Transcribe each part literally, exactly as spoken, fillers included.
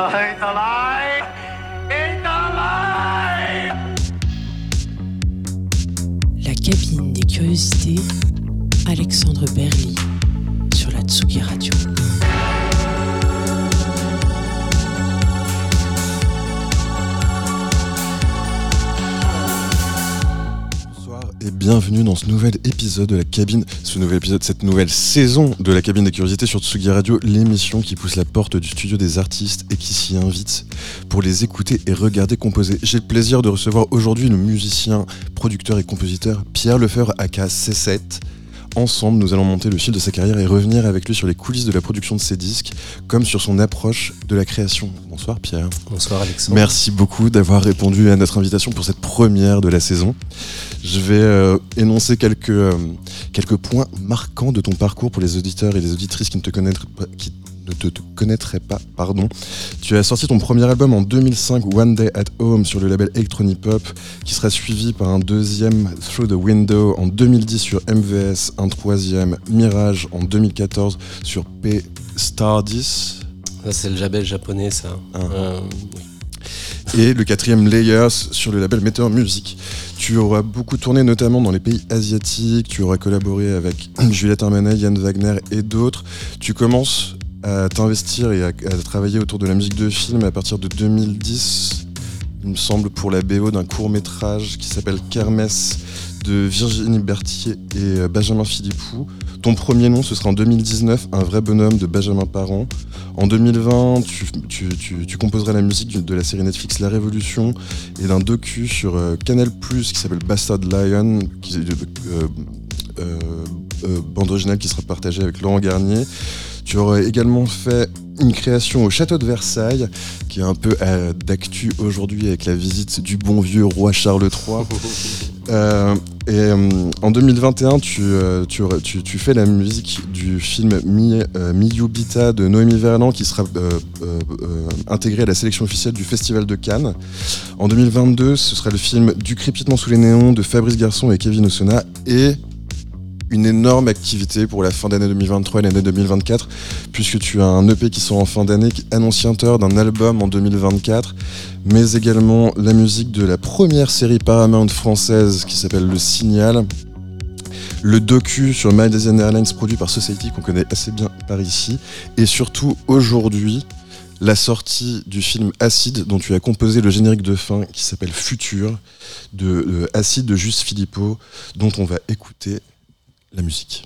It's alive! It's alive! La cabine des curiosités, Alexandre Berly, sur la Tsugi Radio. Et bienvenue dans ce nouvel épisode de la cabine, ce nouvel épisode, cette nouvelle saison de la cabine des curiosités sur Tsugi Radio, l'émission qui pousse la porte du studio des artistes et qui s'y invite pour les écouter et regarder composer. J'ai le plaisir de recevoir aujourd'hui le musicien, producteur et compositeur Pierre Lefeuvre aka C sept. Ensemble, nous allons monter le fil de sa carrière et revenir avec lui sur les coulisses de la production de ses disques, comme sur son approche de la création. Bonsoir Pierre. Bonsoir Alexandre. Merci beaucoup d'avoir répondu à notre invitation pour cette première de la saison. Je vais euh, énoncer quelques, euh, quelques points marquants de ton parcours pour les auditeurs et les auditrices qui ne te connaîtraient pas, qui ne te, te connaîtraient pas, pardon. Tu as sorti ton premier album en deux mille cinq, One Day at Home, sur le label Electronic Pop, qui sera suivi par un deuxième, Through the Window, en deux mille dix sur M V S, un troisième, Mirage, en deux mille quatorze sur P Star dix. Ça, c'est le label japonais, ça. Ah. Euh, oui. Et le quatrième, Layers, sur le label Meteor Music. Tu auras beaucoup tourné, notamment dans les pays asiatiques. Tu auras collaboré avec Juliette Armanet, Yann Wagner et d'autres. Tu commences à t'investir et à, à travailler autour de la musique de film à partir de deux mille dix, il me semble, pour la B O d'un court-métrage qui s'appelle Kermesse, de Virginie Berthier et Benjamin Philippou. Ton premier nom, ce sera en deux mille dix-neuf, Un vrai bonhomme, de Benjamin Parent. En deux mille vingt, tu, tu, tu, tu composeras la musique de la série Netflix La Révolution et d'un docu sur euh, Canal+, qui s'appelle Bastard Lion, qui, euh, euh, euh, bande originale qui sera partagée avec Laurent Garnier. Tu aurais également fait une création au château de Versailles, qui est un peu euh, d'actu aujourd'hui avec la visite du bon vieux roi Charles trois. Euh, et euh, en deux mille vingt et un, tu, euh, tu, tu, tu fais la musique du film Mi, euh, Mi iubita de Noémie Merlant, qui sera euh, euh, euh, intégrée à la sélection officielle du Festival de Cannes. En deux mille vingt-deux, ce sera le film Du Crépitement sous les Néons de Fabrice Garçon et Kevin Osona, et une énorme activité pour la fin d'année deux mille vingt-trois et l'année deux mille vingt-quatre, puisque tu as un E P qui sort en fin d'année, annonciateur d'un album en deux mille vingt-quatre, mais également la musique de la première série Paramount française qui s'appelle Le Signal, le docu sur My Asian Airlines produit par Society, qu'on connaît assez bien par ici, et surtout aujourd'hui, la sortie du film Acide, dont tu as composé le générique de fin, qui s'appelle Futur, de, de Acide de Juste Philippot, dont on va écouter la musique.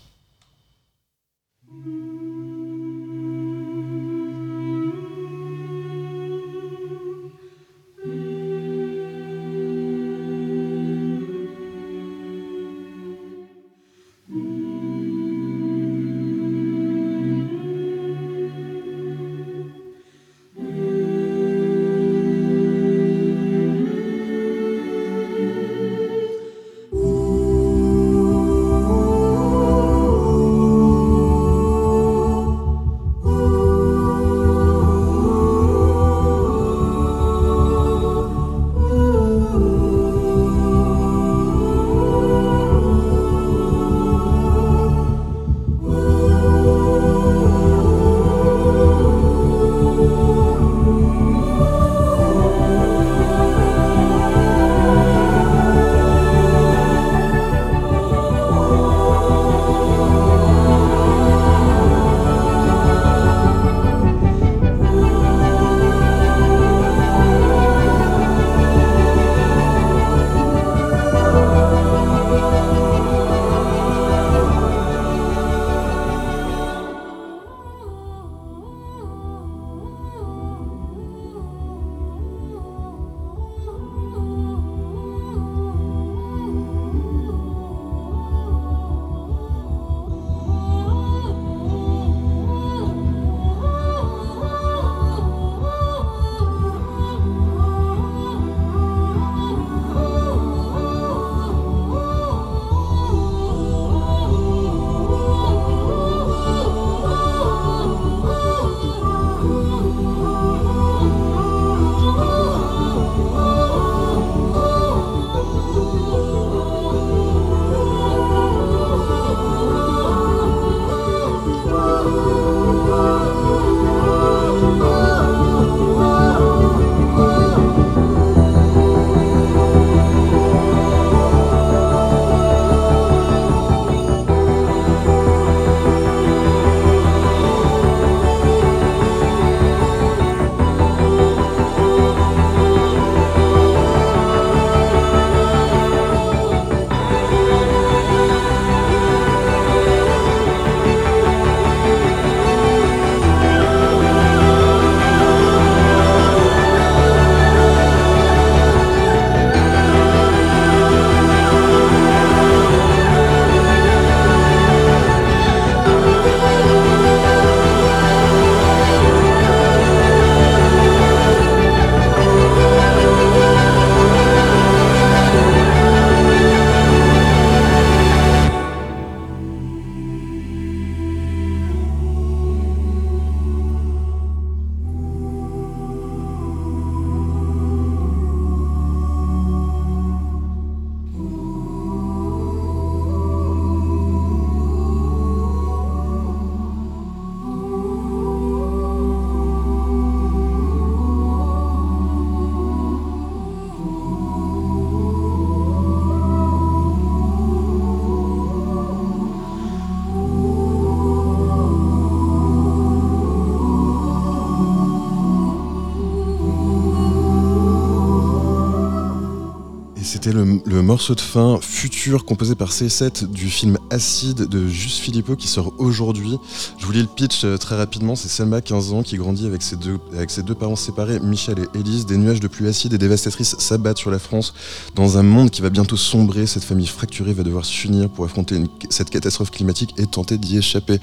C'était le, le morceau de fin Futur composé par C sept du film Acide de Juste Philippot qui sort aujourd'hui. Je vous lis le pitch très rapidement, c'est Selma, quinze ans, qui grandit avec ses deux, avec ses deux parents séparés, Michel et Élise. Des nuages de pluie acide et dévastatrices s'abattent sur la France. Dans un monde qui va bientôt sombrer, cette famille fracturée va devoir s'unir pour affronter une, cette catastrophe climatique et tenter d'y échapper.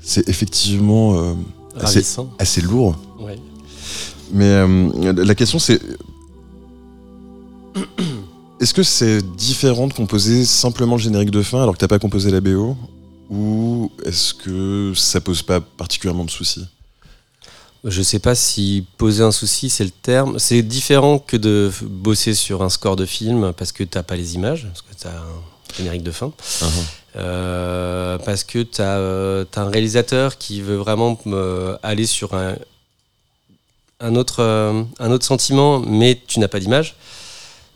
C'est effectivement euh, assez, assez lourd. Ouais. Mais euh, la question c'est... Est-ce que c'est différent de composer simplement le générique de fin alors que t'as pas composé la B O, ou est-ce que ça pose pas particulièrement de soucis ? Je sais pas si poser un souci c'est le terme. C'est différent que de bosser sur un score de film parce que t'as pas les images, parce que t'as un générique de fin. Uh-huh. Euh, parce que t'as, euh, t'as un réalisateur qui veut vraiment euh, aller sur un, un, autre, euh, un autre sentiment, mais tu n'as pas d'image.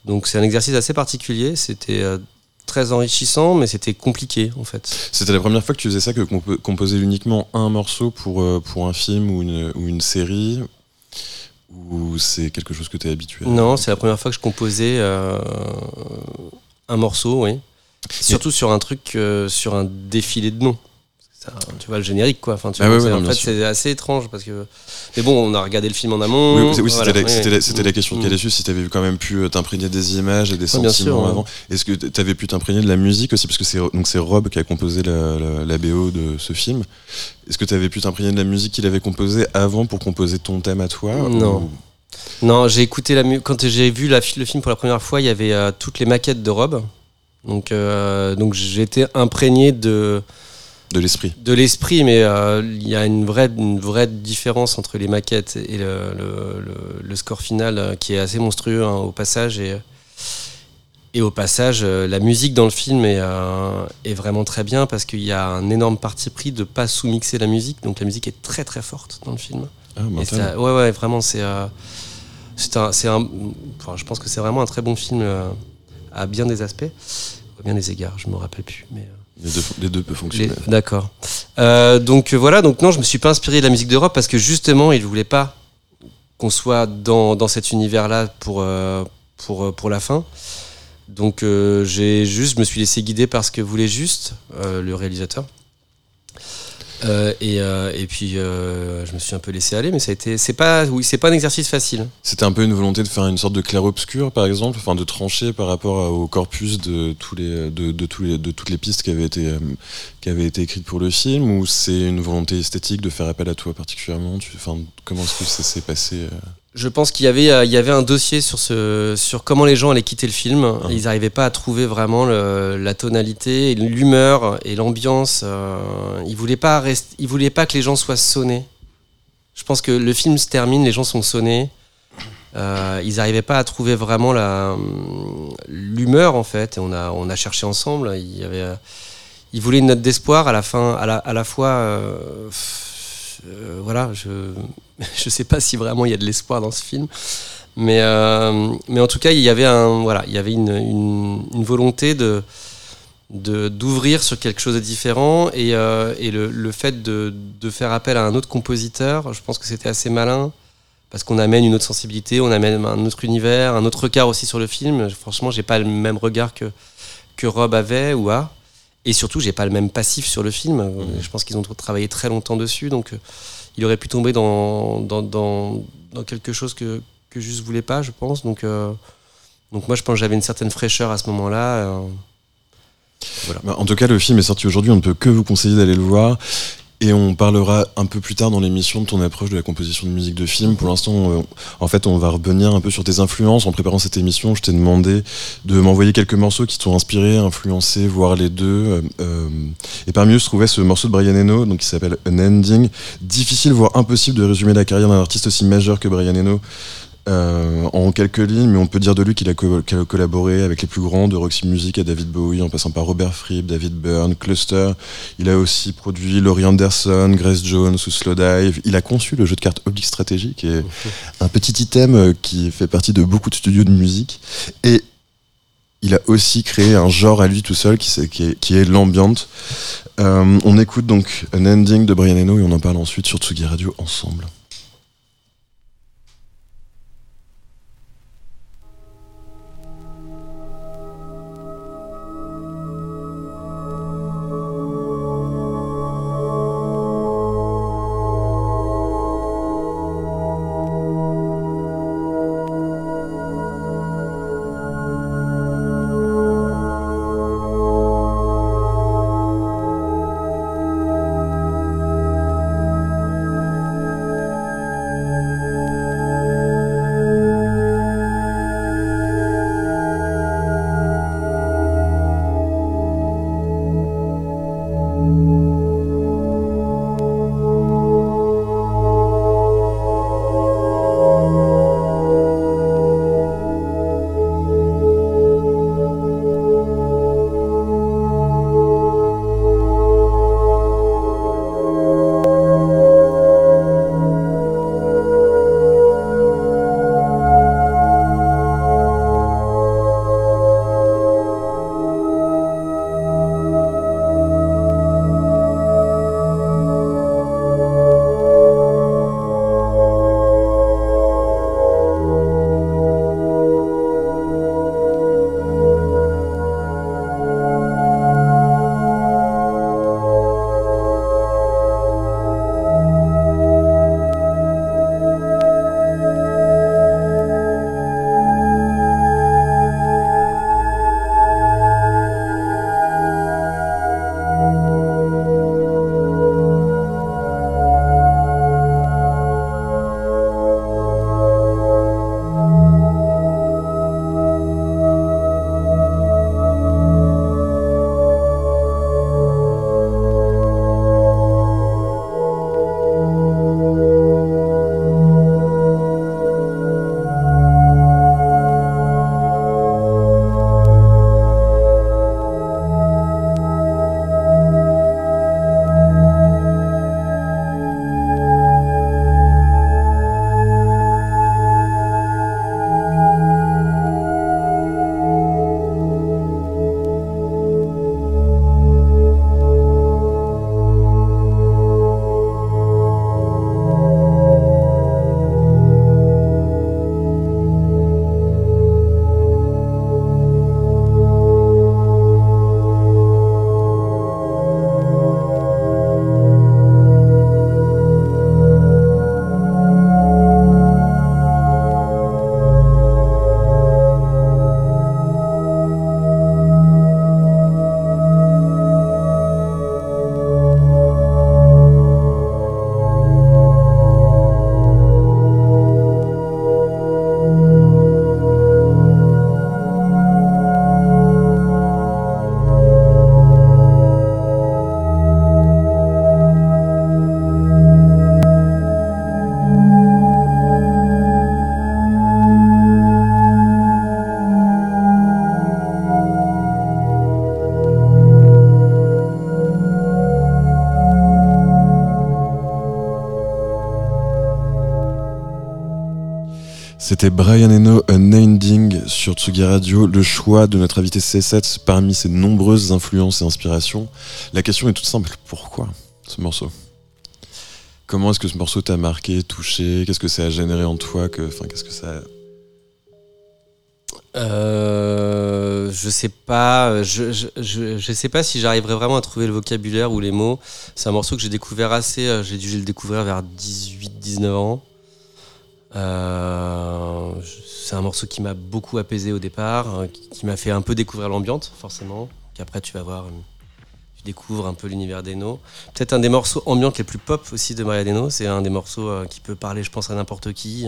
Donc c'est un exercice assez particulier, c'était euh, très enrichissant, mais c'était compliqué en fait. C'était la première fois que tu faisais ça, que comp- composer uniquement un morceau pour, euh, pour un film ou une, ou une série, ou c'est quelque chose que tu es habitué à... Non, c'est la première fois que je composais euh, un morceau, oui. Surtout sur un truc, euh, sur un défilé de noms. Ça, tu vois le générique quoi, enfin, tu ah vois, ouais, ouais, en fait sûr. C'est assez étrange parce que... Mais bon, on a regardé le film en amont. Oui, oui, oui, voilà. C'était la, c'était la, c'était mmh. la question de Calessus, si t'avais quand même pu t'imprégner des images et des ouais, sentiments sûr, ouais. avant. Est-ce que t'avais pu t'imprégner de la musique aussi, parce que c'est, donc c'est Rob qui a composé la, la, la B O de ce film. Est-ce que t'avais pu t'imprégner de la musique qu'il avait composée avant pour composer ton thème à toi? Non. Ou... Non, j'ai écouté la musique. Quand j'ai vu la, le film pour la première fois, il y avait euh, toutes les maquettes de Rob. Donc, euh, donc j'étais imprégné de... De l'esprit. De l'esprit, mais il euh, y a une vraie, une vraie différence entre les maquettes et le, le, le, le score final qui est assez monstrueux hein, au passage. Et, et au passage, la musique dans le film est, euh, est vraiment très bien parce qu'il y a un énorme parti pris de ne pas sous-mixer la musique. Donc la musique est très très forte dans le film. Ah, et ça, ouais, ouais, vraiment, c'est, euh, c'est un... C'est un enfin, je pense que c'est vraiment un très bon film euh, à bien des aspects, à bien des égards, je ne me rappelle plus, mais... Euh, Les deux, les deux peuvent fonctionner. Les, d'accord. Euh, donc euh, voilà, donc non, je me suis pas inspiré de la musique d'Europe parce que justement, ils voulaient pas qu'on soit dans, dans cet univers-là pour, euh, pour, pour la fin. Donc euh, j'ai juste, je me suis laissé guider par ce que voulait Juste, euh, le réalisateur. Euh, et, euh, et puis euh, je me suis un peu laissé aller, mais ça a été, c'est pas, oui, c'est pas un exercice facile. C'était un peu une volonté de faire une sorte de clair-obscur, par exemple, enfin de trancher par rapport au corpus de tous les, de, de tous les, de toutes les pistes qui avaient été, euh, qui avaient été écrites pour le film, ou c'est une volonté esthétique de faire appel à toi particulièrement. Tu, enfin, comment est-ce que ça s'est passé euh Je pense qu'il y avait, euh, il y avait un dossier sur, ce, sur comment les gens allaient quitter le film. Ah. Ils n'arrivaient pas à trouver vraiment le, la tonalité, l'humeur et l'ambiance. Euh, ils ne voulaient pas rest- ils voulaient pas que les gens soient sonnés. Je pense que le film se termine, les gens sont sonnés. Euh, ils n'arrivaient pas à trouver vraiment la, l'humeur, en fait. Et on, a, on a cherché ensemble. Il y avait, euh, ils voulaient une note d'espoir à la, fin, à la, à la fois... Euh, Euh, voilà, je je sais pas si vraiment il y a de l'espoir dans ce film, mais euh, mais en tout cas il y avait un voilà il y avait une une, une volonté de de d'ouvrir sur quelque chose de différent et euh, et le le fait de de faire appel à un autre compositeur, je pense que c'était assez malin parce qu'on amène une autre sensibilité, on amène un autre univers, un autre regard aussi sur le film. Franchement, j'ai pas le même regard que que Rob avait ou a. Et surtout, j'ai pas le même passif sur le film. Mmh. Je pense qu'ils ont travaillé très longtemps dessus, donc euh, il aurait pu tomber dans dans dans, dans quelque chose que que Juste voulait pas, je pense. Donc euh, donc moi, je pense que j'avais une certaine fraîcheur à ce moment-là. Euh, voilà. Bah, en tout cas, le film est sorti aujourd'hui. On ne peut que vous conseiller d'aller le voir. Et on parlera un peu plus tard dans l'émission de ton approche de la composition de musique de film. Pour l'instant, on, en fait, on va revenir un peu sur tes influences. En préparant cette émission, je t'ai demandé de m'envoyer quelques morceaux qui t'ont inspiré, influencé, voire les deux. Euh, et parmi eux se trouvait ce morceau de Brian Eno, donc qui s'appelle « An Ending ». Difficile, voire impossible de résumer la carrière d'un artiste aussi majeur que Brian Eno. Euh, en quelques lignes, mais on peut dire de lui qu'il a, co- qu'il a collaboré avec les plus grands, de Roxy Music à David Bowie, en passant par Robert Fripp, David Byrne, Cluster. Il a aussi produit Laurie Anderson, Grace Jones ou Slowdive. Il a conçu le jeu de cartes Oblique Stratégie, qui est un petit item qui fait partie de beaucoup de studios de musique. Et il a aussi créé un genre à lui tout seul, qui, qui est, qui est l'ambient. Euh, on écoute donc An Ending de Brian Eno et on en parle ensuite sur Tsugi Radio ensemble. C'était Brian Eno, An Ending sur Tsugi Radio. Le choix de notre invité C sept parmi ses nombreuses influences et inspirations. La question est toute simple, pourquoi ce morceau ? Comment est-ce que ce morceau t'a marqué, touché ? Qu'est-ce que ça a généré en toi que, enfin, qu'est-ce que ça a... Euh, je sais pas, je, je, je, je sais pas si j'arriverai vraiment à trouver le vocabulaire ou les mots. C'est un morceau que j'ai découvert assez, j'ai dû le découvrir vers dix-huit dix-neuf ans. Euh, c'est un morceau qui m'a beaucoup apaisé au départ, qui, qui m'a fait un peu découvrir l'ambiance, forcément. Qu'après tu vas voir, tu découvres un peu l'univers d'Eno. Peut-être un des morceaux ambiantes les plus pop aussi de Brian Eno. C'est un des morceaux qui peut parler, je pense, à n'importe qui.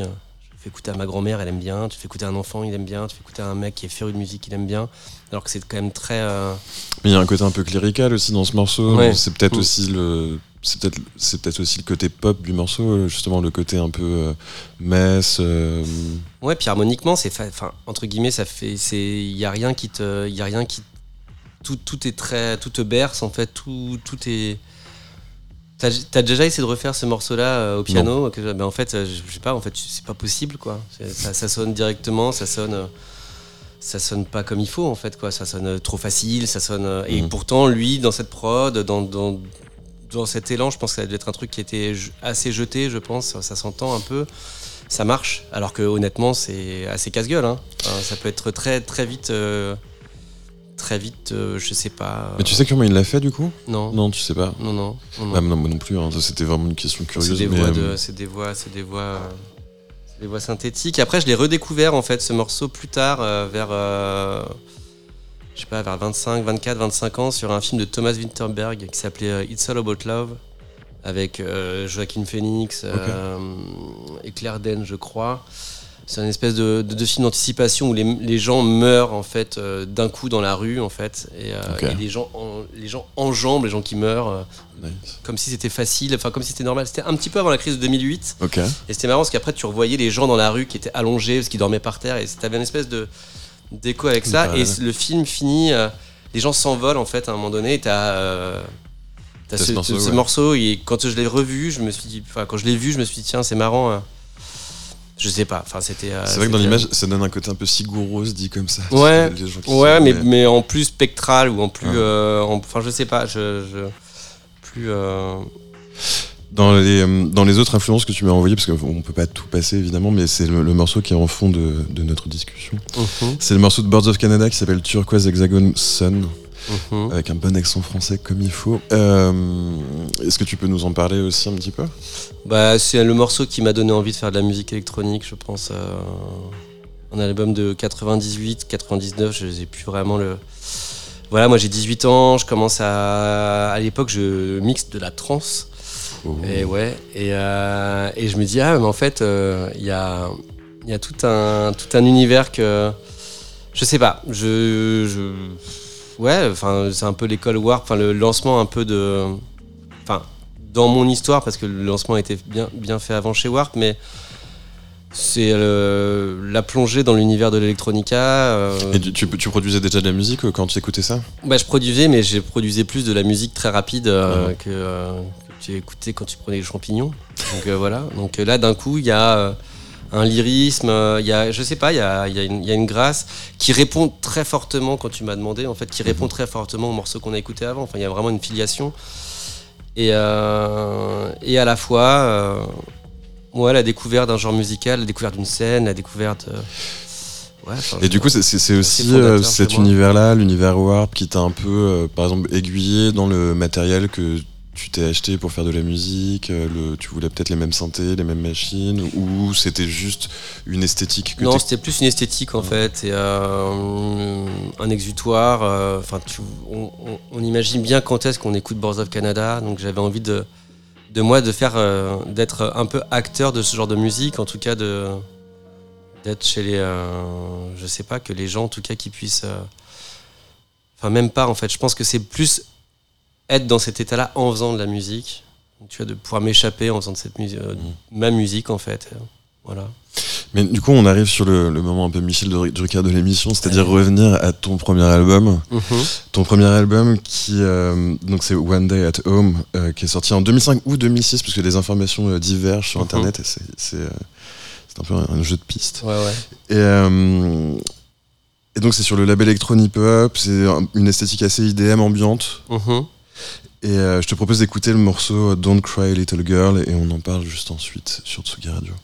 Tu fais écouter à ma grand-mère, elle aime bien. Tu fais écouter à un enfant, il aime bien. Tu fais écouter à un mec qui est féru de musique, il aime bien. Alors que c'est quand même très... Euh... Mais il y a un côté un peu clérical aussi dans ce morceau. Ouais. C'est peut-être mmh. aussi le... C'est peut-être, c'est peut-être aussi le côté pop du morceau, justement, le côté un peu euh, messe. Euh... Ouais, puis harmoniquement, c'est fa... enfin, entre guillemets, ça fait... Il n'y a rien qui te... Y a rien qui... Tout, tout est très... Tout te berce, en fait. Tout, tout est... T'as, t'as déjà essayé de refaire ce morceau-là euh, au piano que, ben en fait, je, je sais pas, en fait, c'est pas possible, quoi. Ça, ça sonne directement, ça sonne, ça sonne pas comme il faut, en fait, quoi. Ça sonne trop facile, ça sonne. Mmh. Et pourtant, lui, dans cette prod, dans, dans, dans cet élan, je pense que ça devait être un truc qui était assez jeté, je pense. Ça, ça s'entend un peu, ça marche. Alors que honnêtement, c'est assez casse-gueule, hein. Enfin, ça peut être très, très vite. Euh, très vite, euh, je sais pas... Euh... Mais tu sais comment il l'a fait, du coup ? Non. Non, tu sais pas ? Non, non. Non, non. Bah, non moi non plus, hein. C'était vraiment une question curieuse. C'est des, mais... de, c'est des voix c'est des voix, euh, c'est des voix synthétiques. Et après, je l'ai redécouvert, en fait, ce morceau, plus tard, euh, vers... Euh, je sais pas, vers vingt-cinq, vingt-quatre, vingt-cinq ans, sur un film de Thomas Winterberg qui s'appelait euh, It's All About Love, avec euh, Joaquin Phoenix euh, okay. et Claire Danes, je crois. C'est une espèce de, de, de film d'anticipation où les, les gens meurent en fait euh, d'un coup dans la rue en fait et, euh, okay. et les gens en, les gens enjambent les gens qui meurent euh, nice. Comme si c'était facile, enfin comme si c'était normal. C'était un petit peu avant la crise de deux mille huit okay. et c'était marrant parce qu'après tu revoyais les gens dans la rue qui étaient allongés parce qu'ils dormaient par terre et t'avais une espèce de d'écho avec ça ouais. et le film finit euh, les gens s'envolent en fait à un moment donné et t'as euh, t'as, t'as ce, ce morceau, ce ouais. morceau et quand je l'ai revu je me suis dit, enfin quand je l'ai vu je me suis dit tiens c'est marrant euh, je sais pas, enfin c'était... Euh, c'est vrai c'était... que dans l'image, ça donne un côté un peu sigoureuse, dit comme ça. Ouais, tu sais, ouais mais, mais en plus spectral ou en plus... Ouais. Euh, en, enfin, je sais pas, je... je plus... Euh... Dans, les, dans les autres influences que tu m'as envoyées, parce qu'on peut pas tout passer, évidemment, mais c'est le, le morceau qui est en fond de, de notre discussion. Uh-huh. C'est le morceau de Boards of Canada qui s'appelle Turquoise Hexagon Sun. Mmh. Avec un bon accent français comme il faut. Euh, est-ce que tu peux nous en parler aussi un petit peu ? Bah, c'est le morceau qui m'a donné envie de faire de la musique électronique, je pense. Euh, un album de quatre-vingt-dix-huit, quatre-vingt-dix-neuf, je sais plus vraiment le... Voilà, moi j'ai dix-huit ans, je commence à... À l'époque, je mixe de la trance. Oh. Et ouais, et, euh, et je me dis, ah, mais en fait, il euh, y a, y a tout un, tout un univers que... Je sais pas, je... je... Ouais, enfin, c'est un peu l'école Warp, enfin, le lancement un peu de... Enfin, dans mon histoire, parce que le lancement était bien, bien fait avant chez Warp, mais c'est le, la plongée dans l'univers de l'électronica. Euh... Et tu, tu, tu produisais déjà de la musique quand tu écoutais ça ? Bah, je produisais, mais je produisais plus de la musique très rapide euh, ouais. que, euh, que tu écoutais quand tu prenais les champignons. Donc euh, voilà, donc là, d'un coup, il y a... Euh, un lyrisme, il y a, je sais pas, il y a, il y a, une, il y a une grâce qui répond très fortement quand tu m'as demandé, en fait, qui répond très fortement aux morceaux qu'on a écoutés avant. Enfin, il y a vraiment une filiation. Et, euh, et à la fois, euh, ouais, la découverte d'un genre musical, la découverte d'une scène, la découverte. Euh, ouais, enfin, et du coup, c'est, c'est, c'est aussi euh, cet univers-là, l'univers Warp, qui t'a un peu, euh, par exemple, aiguillé dans le matériel que tu t'es acheté pour faire de la musique, le, tu voulais peut-être les mêmes synthés, les mêmes machines, ou c'était juste une esthétique que Non, t'es... c'était plus une esthétique en ouais. fait, et euh, un exutoire. Euh, tu, on, on, on imagine bien quand est-ce qu'on écoute Boards of Canada, donc j'avais envie de, de moi de faire, euh, d'être un peu acteur de ce genre de musique, en tout cas de, d'être chez les, euh, je sais pas, que les gens en tout cas qui puissent, enfin euh, même pas en fait. Je pense que c'est plus être dans cet état-là en faisant de la musique, tu vois, de pouvoir m'échapper en faisant de cette musique, euh, mmh. ma musique en fait, euh, voilà. Mais du coup, on arrive sur le, le moment un peu Michel Drucker de l'émission, c'est-à-dire ouais. revenir à ton premier album, mmh. ton premier album qui, euh, donc c'est One Day at Home, euh, qui est sorti en deux mille cinq ou deux mille six, parce que les informations euh, divergent sur Internet, mmh. et c'est, c'est, euh, c'est un peu un, un jeu de piste. Ouais, ouais. Et, euh, et donc c'est sur le label Electronic Pop, c'est une esthétique assez I D M ambiante. Mm-hmm. Et euh, je te propose d'écouter le morceau Don't Cry Little Girl et on en parle juste ensuite sur Tsugi Radio.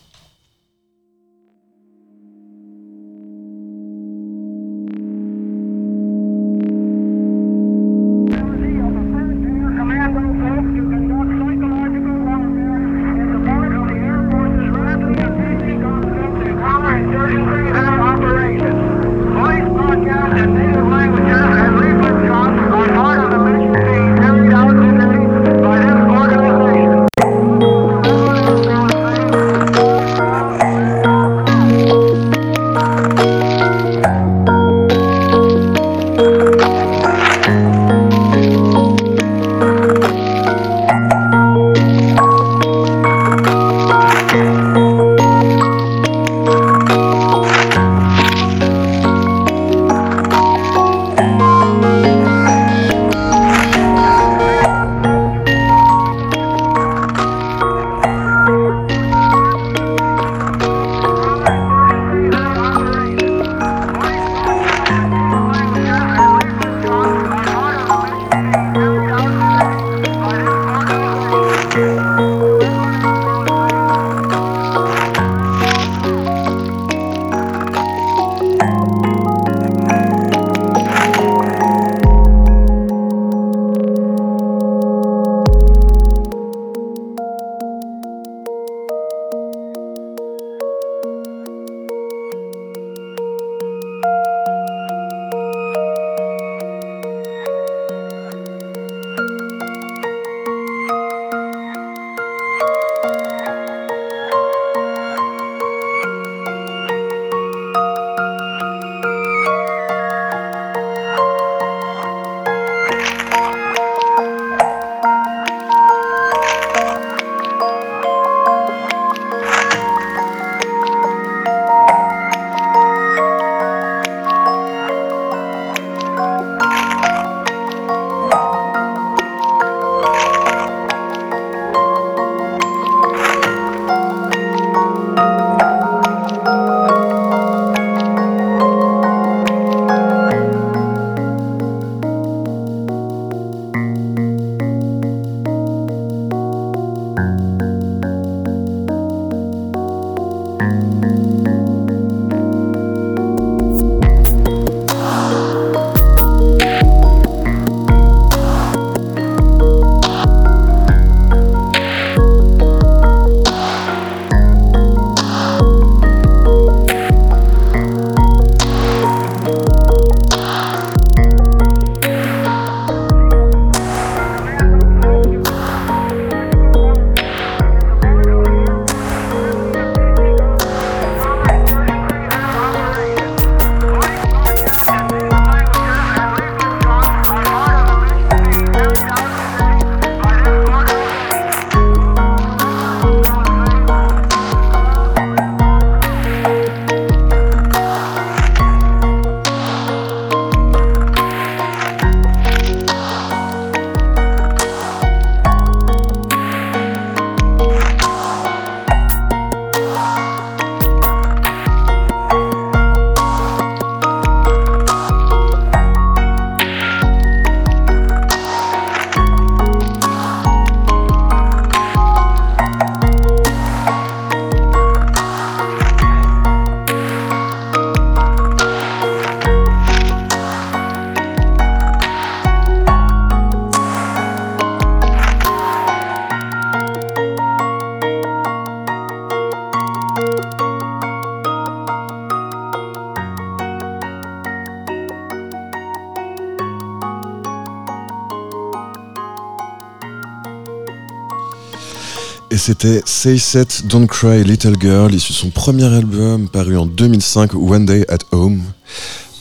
C'était Say Set, Don't Cry Little Girl, issu de son premier album paru en deux mille cinq, One Day at Home.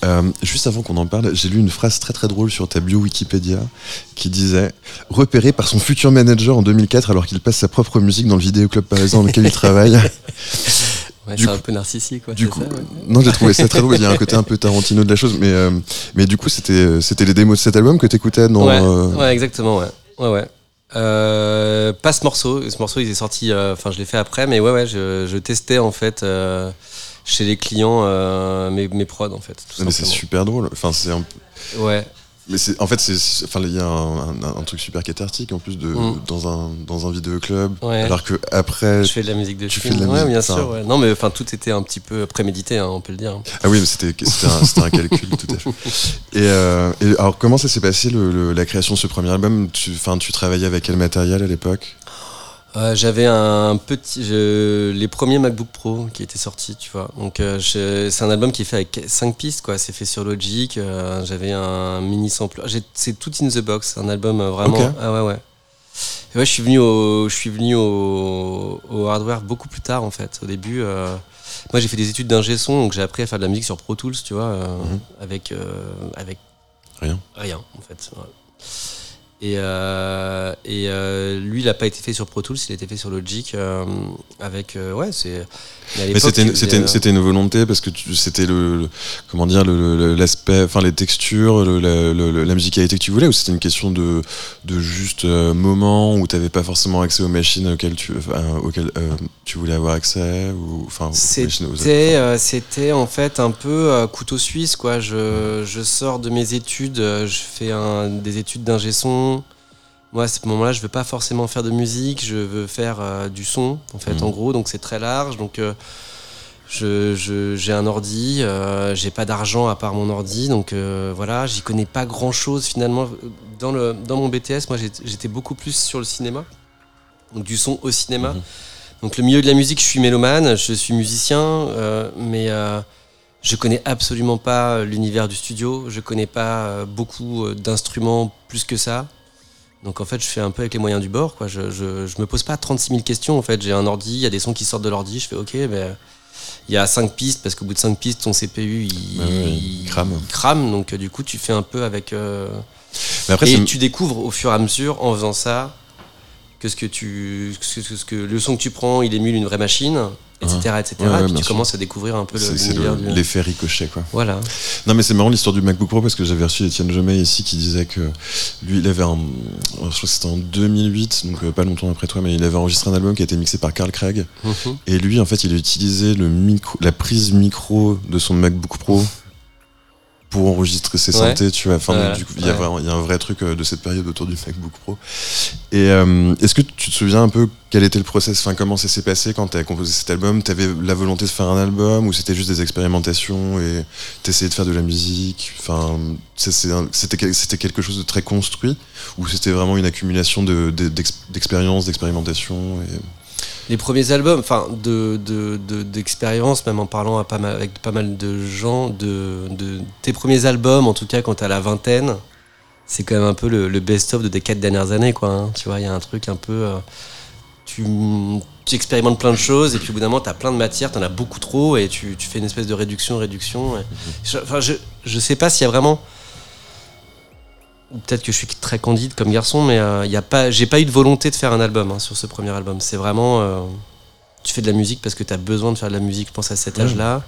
Euh, juste avant qu'on en parle, j'ai lu une phrase très très drôle sur ta bio Wikipédia qui disait « Repéré par son futur manager en deux mille quatre alors qu'il passe sa propre musique dans le vidéoclub parisien dans lequel il travaille. » Ouais, c'est coup, un peu narcissique, quoi. Du c'est coup, ça, ouais. Non, j'ai trouvé ça très drôle. Il y a un côté un peu Tarantino de la chose, mais, euh, mais du coup, c'était, c'était les démos de cet album que t'écoutais dans... Ouais, euh... ouais exactement, ouais. ouais, ouais. euh, Pas ce morceau. Ce morceau, il est sorti. Enfin, euh, je l'ai fait après, mais ouais, ouais, je, je testais en fait euh, chez les clients euh, mes, mes prods en fait. Tout mais c'est super drôle. Enfin, c'est un peu... Ouais. Mais c'est, en fait, c'est, enfin, il y a un, un, un truc super cathartique en plus de mm. dans un dans un vidéoclub. Ouais. Alors que après, je fais de la musique de tu film. Fais de la ouais, musique, bien sûr. Ouais. Non, mais enfin, tout était un petit peu prémédité, hein, on peut le dire. Ah oui, mais c'était c'était un, c'était un calcul tout à fait. Et, euh, et alors, comment ça s'est passé le, le, la création de ce premier album ? Enfin, tu, tu travaillais avec quel matériel à l'époque ? Euh, j'avais un petit je, les premiers MacBook Pro qui étaient sortis, tu vois. Donc euh, je, c'est un album qui est fait avec cinq pistes, quoi. C'est fait sur Logic. Euh, j'avais un mini sampler. J'ai, c'est tout in the box, un album euh, vraiment. Okay. Ah ouais ouais. Et ouais, je suis venu au je suis venu au, au hardware beaucoup plus tard en fait. Au début, euh, moi j'ai fait des études d'ingé son, donc j'ai appris à faire de la musique sur Pro Tools, tu vois, euh, mm-hmm. avec euh, avec rien. Rien en fait. Ouais. Et, euh, et euh, lui, il n'a pas été fait sur Pro Tools, il a été fait sur Logic. Euh, avec, euh, ouais, c'est. Mais, mais c'était, une, c'était, euh... c'était une volonté parce que tu, c'était le, le comment dire le, le, l'aspect, enfin les textures, le, la, le, la musicalité que tu voulais, ou c'était une question de de juste euh, moment où tu n'avais pas forcément accès aux machines auxquelles tu, euh, auxquelles, euh, tu voulais avoir accès, ou enfin. C'était, aux... euh, c'était en fait un peu euh, couteau suisse quoi. Je je sors de mes études, je fais un, des études d'ingé son. Moi à ce moment-là je veux pas forcément faire de musique, je veux faire euh, du son en fait mmh. en gros, donc c'est très large, donc euh, je, je, j'ai un ordi, euh, j'ai pas d'argent à part mon ordi, donc euh, voilà, j'y connais pas grand chose finalement. Dans, le, dans mon B T S moi j'étais beaucoup plus sur le cinéma, donc du son au cinéma, mmh. donc le milieu de la musique, je suis mélomane, je suis musicien, euh, mais euh, je connais absolument pas l'univers du studio, je connais pas beaucoup d'instruments plus que ça. Donc en fait, je fais un peu avec les moyens du bord, quoi. Je, je, je me pose pas trente-six mille questions en fait. J'ai un ordi, il y a des sons qui sortent de l'ordi, je fais ok, ben il y a cinq pistes parce qu'au bout de cinq pistes, ton C P U il, ouais, ouais, il crame. Il crame, donc euh, du coup tu fais un peu avec. Euh... Mais après, et c'est... tu découvres au fur et à mesure en faisant ça que ce que tu, que, que, que le son que tu prends, il émule une vraie machine. Etc, ouais, et cetera. Ouais, puis tu sûr. commences à découvrir un peu c'est, le, c'est le, du... l'effet ricochet, quoi. Voilà. Non, mais c'est marrant l'histoire du MacBook Pro parce que j'avais reçu Étienne Jomet ici qui disait que lui, il avait un. Je crois que c'était en deux mille huit, donc pas longtemps après toi, mais il avait enregistré un album qui a été mixé par Carl Craig. Mm-hmm. Et lui, en fait, il a utilisé le micro, la prise micro de son MacBook Pro pour enregistrer ses ouais. synthés, tu vois. Enfin, ouais. donc, du coup, il ouais. y, y a un vrai truc de cette période autour du MacBook Pro. Et euh, est-ce que tu te souviens un peu quel était le process, enfin, comment ça s'est passé quand tu as composé cet album ? Tu avais la volonté de faire un album ou c'était juste des expérimentations et tu essayais de faire de la musique ? Enfin, c'est, c'est un, c'était, c'était quelque chose de très construit ou c'était vraiment une accumulation de, de, d'expériences, d'expérimentations et... Les premiers albums, enfin de, de, de, d'expérience, même en parlant à pas mal, avec pas mal de gens, de, de, tes premiers albums, en tout cas quand t'as la vingtaine, c'est quand même un peu le, le best-of de tes quatre dernières années, quoi. Hein. Tu vois, il y a un truc un peu... Euh, tu, tu expérimentes plein de choses et puis au bout d'un moment, t'as plein de matière, t'en as beaucoup trop et tu, tu fais une espèce de réduction, réduction. Et, je, enfin, je, je sais pas s'il y a vraiment... Peut-être que je suis très candide comme garçon, mais euh, y a pas, j'ai pas eu de volonté de faire un album hein, sur ce premier album. C'est vraiment... Euh, tu fais de la musique parce que t'as besoin de faire de la musique, je pense, à cet âge-là. Mmh.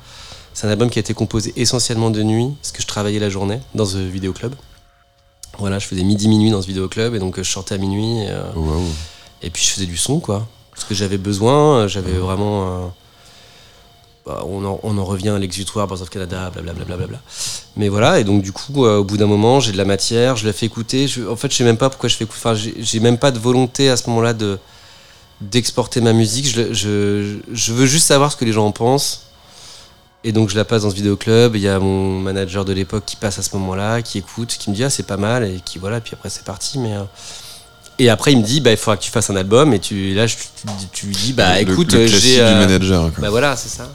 C'est un album qui a été composé essentiellement de nuit, parce que je travaillais la journée dans ce vidéoclub. Voilà, je faisais midi-minuit dans ce vidéoclub, et donc je chantais à minuit. Et, euh, wow. et puis je faisais du son, quoi. Parce que j'avais besoin, j'avais mmh. vraiment... Euh, On en, on en revient à l'exutoire, Boards of Canada, blablabla. Mais voilà, et donc du coup, euh, au bout d'un moment, j'ai de la matière, je la fais écouter. Je, en fait, je sais même pas pourquoi je fais écouter. Enfin, j'ai, j'ai même pas de volonté à ce moment-là de, d'exporter ma musique. Je, je, je veux juste savoir ce que les gens en pensent. Et donc, je la passe dans ce vidéoclub. Il y a mon manager de l'époque qui passe à ce moment-là, qui écoute, qui me dit « Ah, c'est pas mal », et qui voilà, puis après, c'est parti. Mais... Euh Et après, il me dit, bah, il faudra que tu fasses un album. Et tu, là, je, tu lui dis, bah, le, écoute, le classique j'ai. Euh, du manager, quoi. Bah voilà, c'est ça.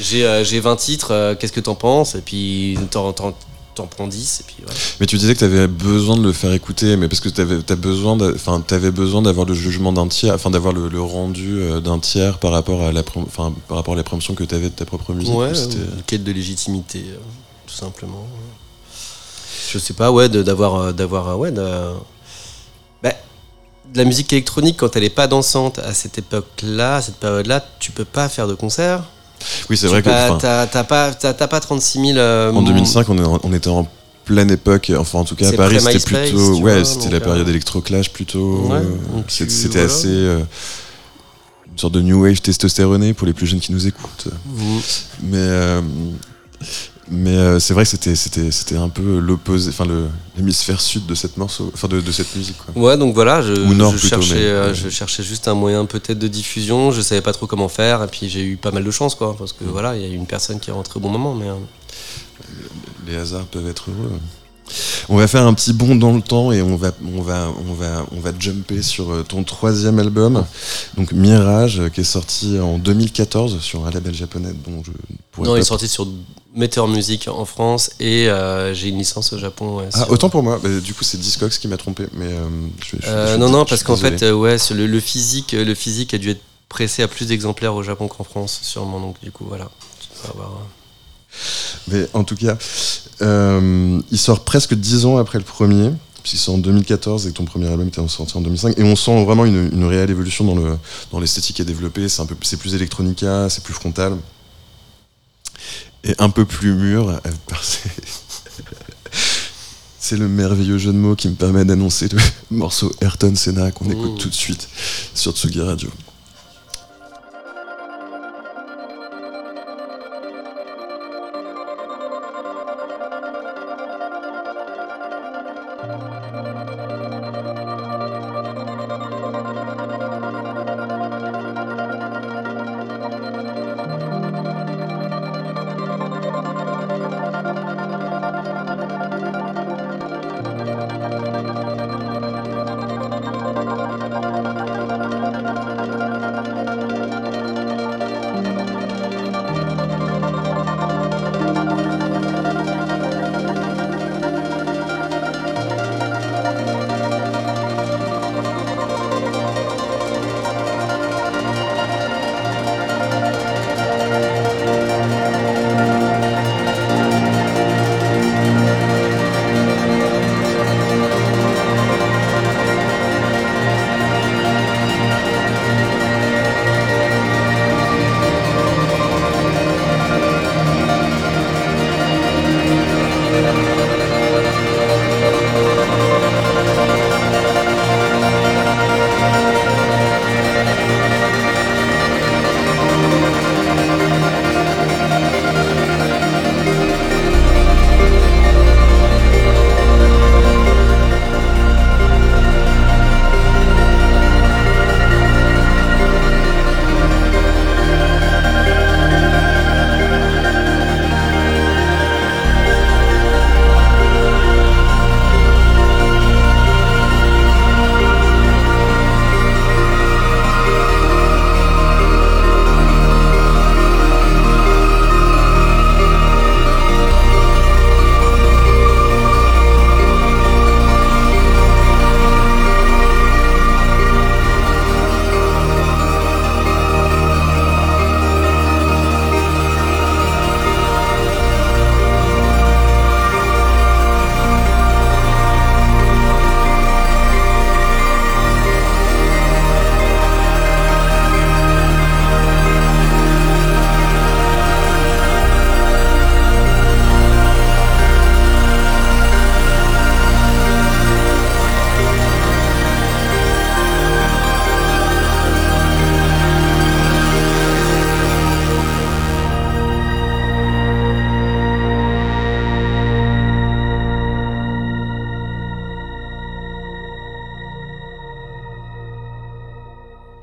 J'ai, euh, j'ai vingt titres, euh, qu'est-ce que t'en penses ? Et puis, t'en, t'en, t'en prends dix. Et puis, voilà. Mais tu disais que t'avais besoin de le faire écouter, mais parce que t'avais, t'as besoin de, enfin, t'avais besoin d'avoir le jugement d'un tiers, enfin, d'avoir le, le rendu d'un tiers par rapport à la, enfin, par rapport à la préemption que t'avais de ta propre musique. Ouais, une quête de légitimité, euh, tout simplement. Je sais pas, ouais, de, d'avoir, d'avoir, ouais, de, bah. De la musique électronique, quand elle n'est pas dansante à cette époque-là, à cette période-là, tu peux pas faire de concert. Oui, c'est tu vrai pas, que... T'as, t'as, pas, t'as, t'as pas trente-six mille... Euh, en deux mille cinq, on, est, on était en pleine époque, enfin en tout cas à Paris c'était plutôt, ouais, vois, c'était la période euh... électroclash plutôt, ouais, c'était, c'était voilà. assez euh, une sorte de new wave testostéroné pour les plus jeunes qui nous écoutent. Mmh. Mais euh, mais euh, c'est vrai que c'était c'était c'était un peu l'opposé, enfin le l'hémisphère sud de cette morceau, enfin de de cette musique quoi. Ouais, donc voilà, je, Ou nord je plutôt, cherchais mais, euh, ouais. je cherchais juste un moyen peut-être de diffusion, je savais pas trop comment faire et puis j'ai eu pas mal de chance quoi parce que mmh. voilà, il y a eu une personne qui est rentrée au bon moment, mais euh... les hasards peuvent être heureux. On va faire un petit bond dans le temps et on va, on va, on va, on va jumper sur ton troisième album, donc Mirage, qui est sorti en deux mille quatorze sur un label japonais dont je pourrais. Non, il est sorti sur Meteor Music en France et euh, j'ai une licence au Japon. Ouais, ah, sur... autant pour moi. Bah, du coup, c'est Discogs qui m'a trompé. Mais euh, je, je, je, euh, je, non, je, non, je, parce je qu'en désolé. fait, euh, ouais, le, le physique, le physique a dû être pressé à plus d'exemplaires au Japon qu'en France, sûrement. Donc, du coup, voilà. Ça va avoir... Mais en tout cas, euh, il sort presque dix ans après le premier, puisqu'il sort en deux mille quatorze et que ton premier album était sorti en deux mille cinq. Et on sent vraiment une, une réelle évolution dans, le, dans l'esthétique qui est développée. C'est, un peu, c'est plus electronica, c'est plus frontal. Et un peu plus mûr. C'est le merveilleux jeu de mots qui me permet d'annoncer le morceau Ayrton Senna qu'on écoute mmh. tout de suite sur Tsugi Radio.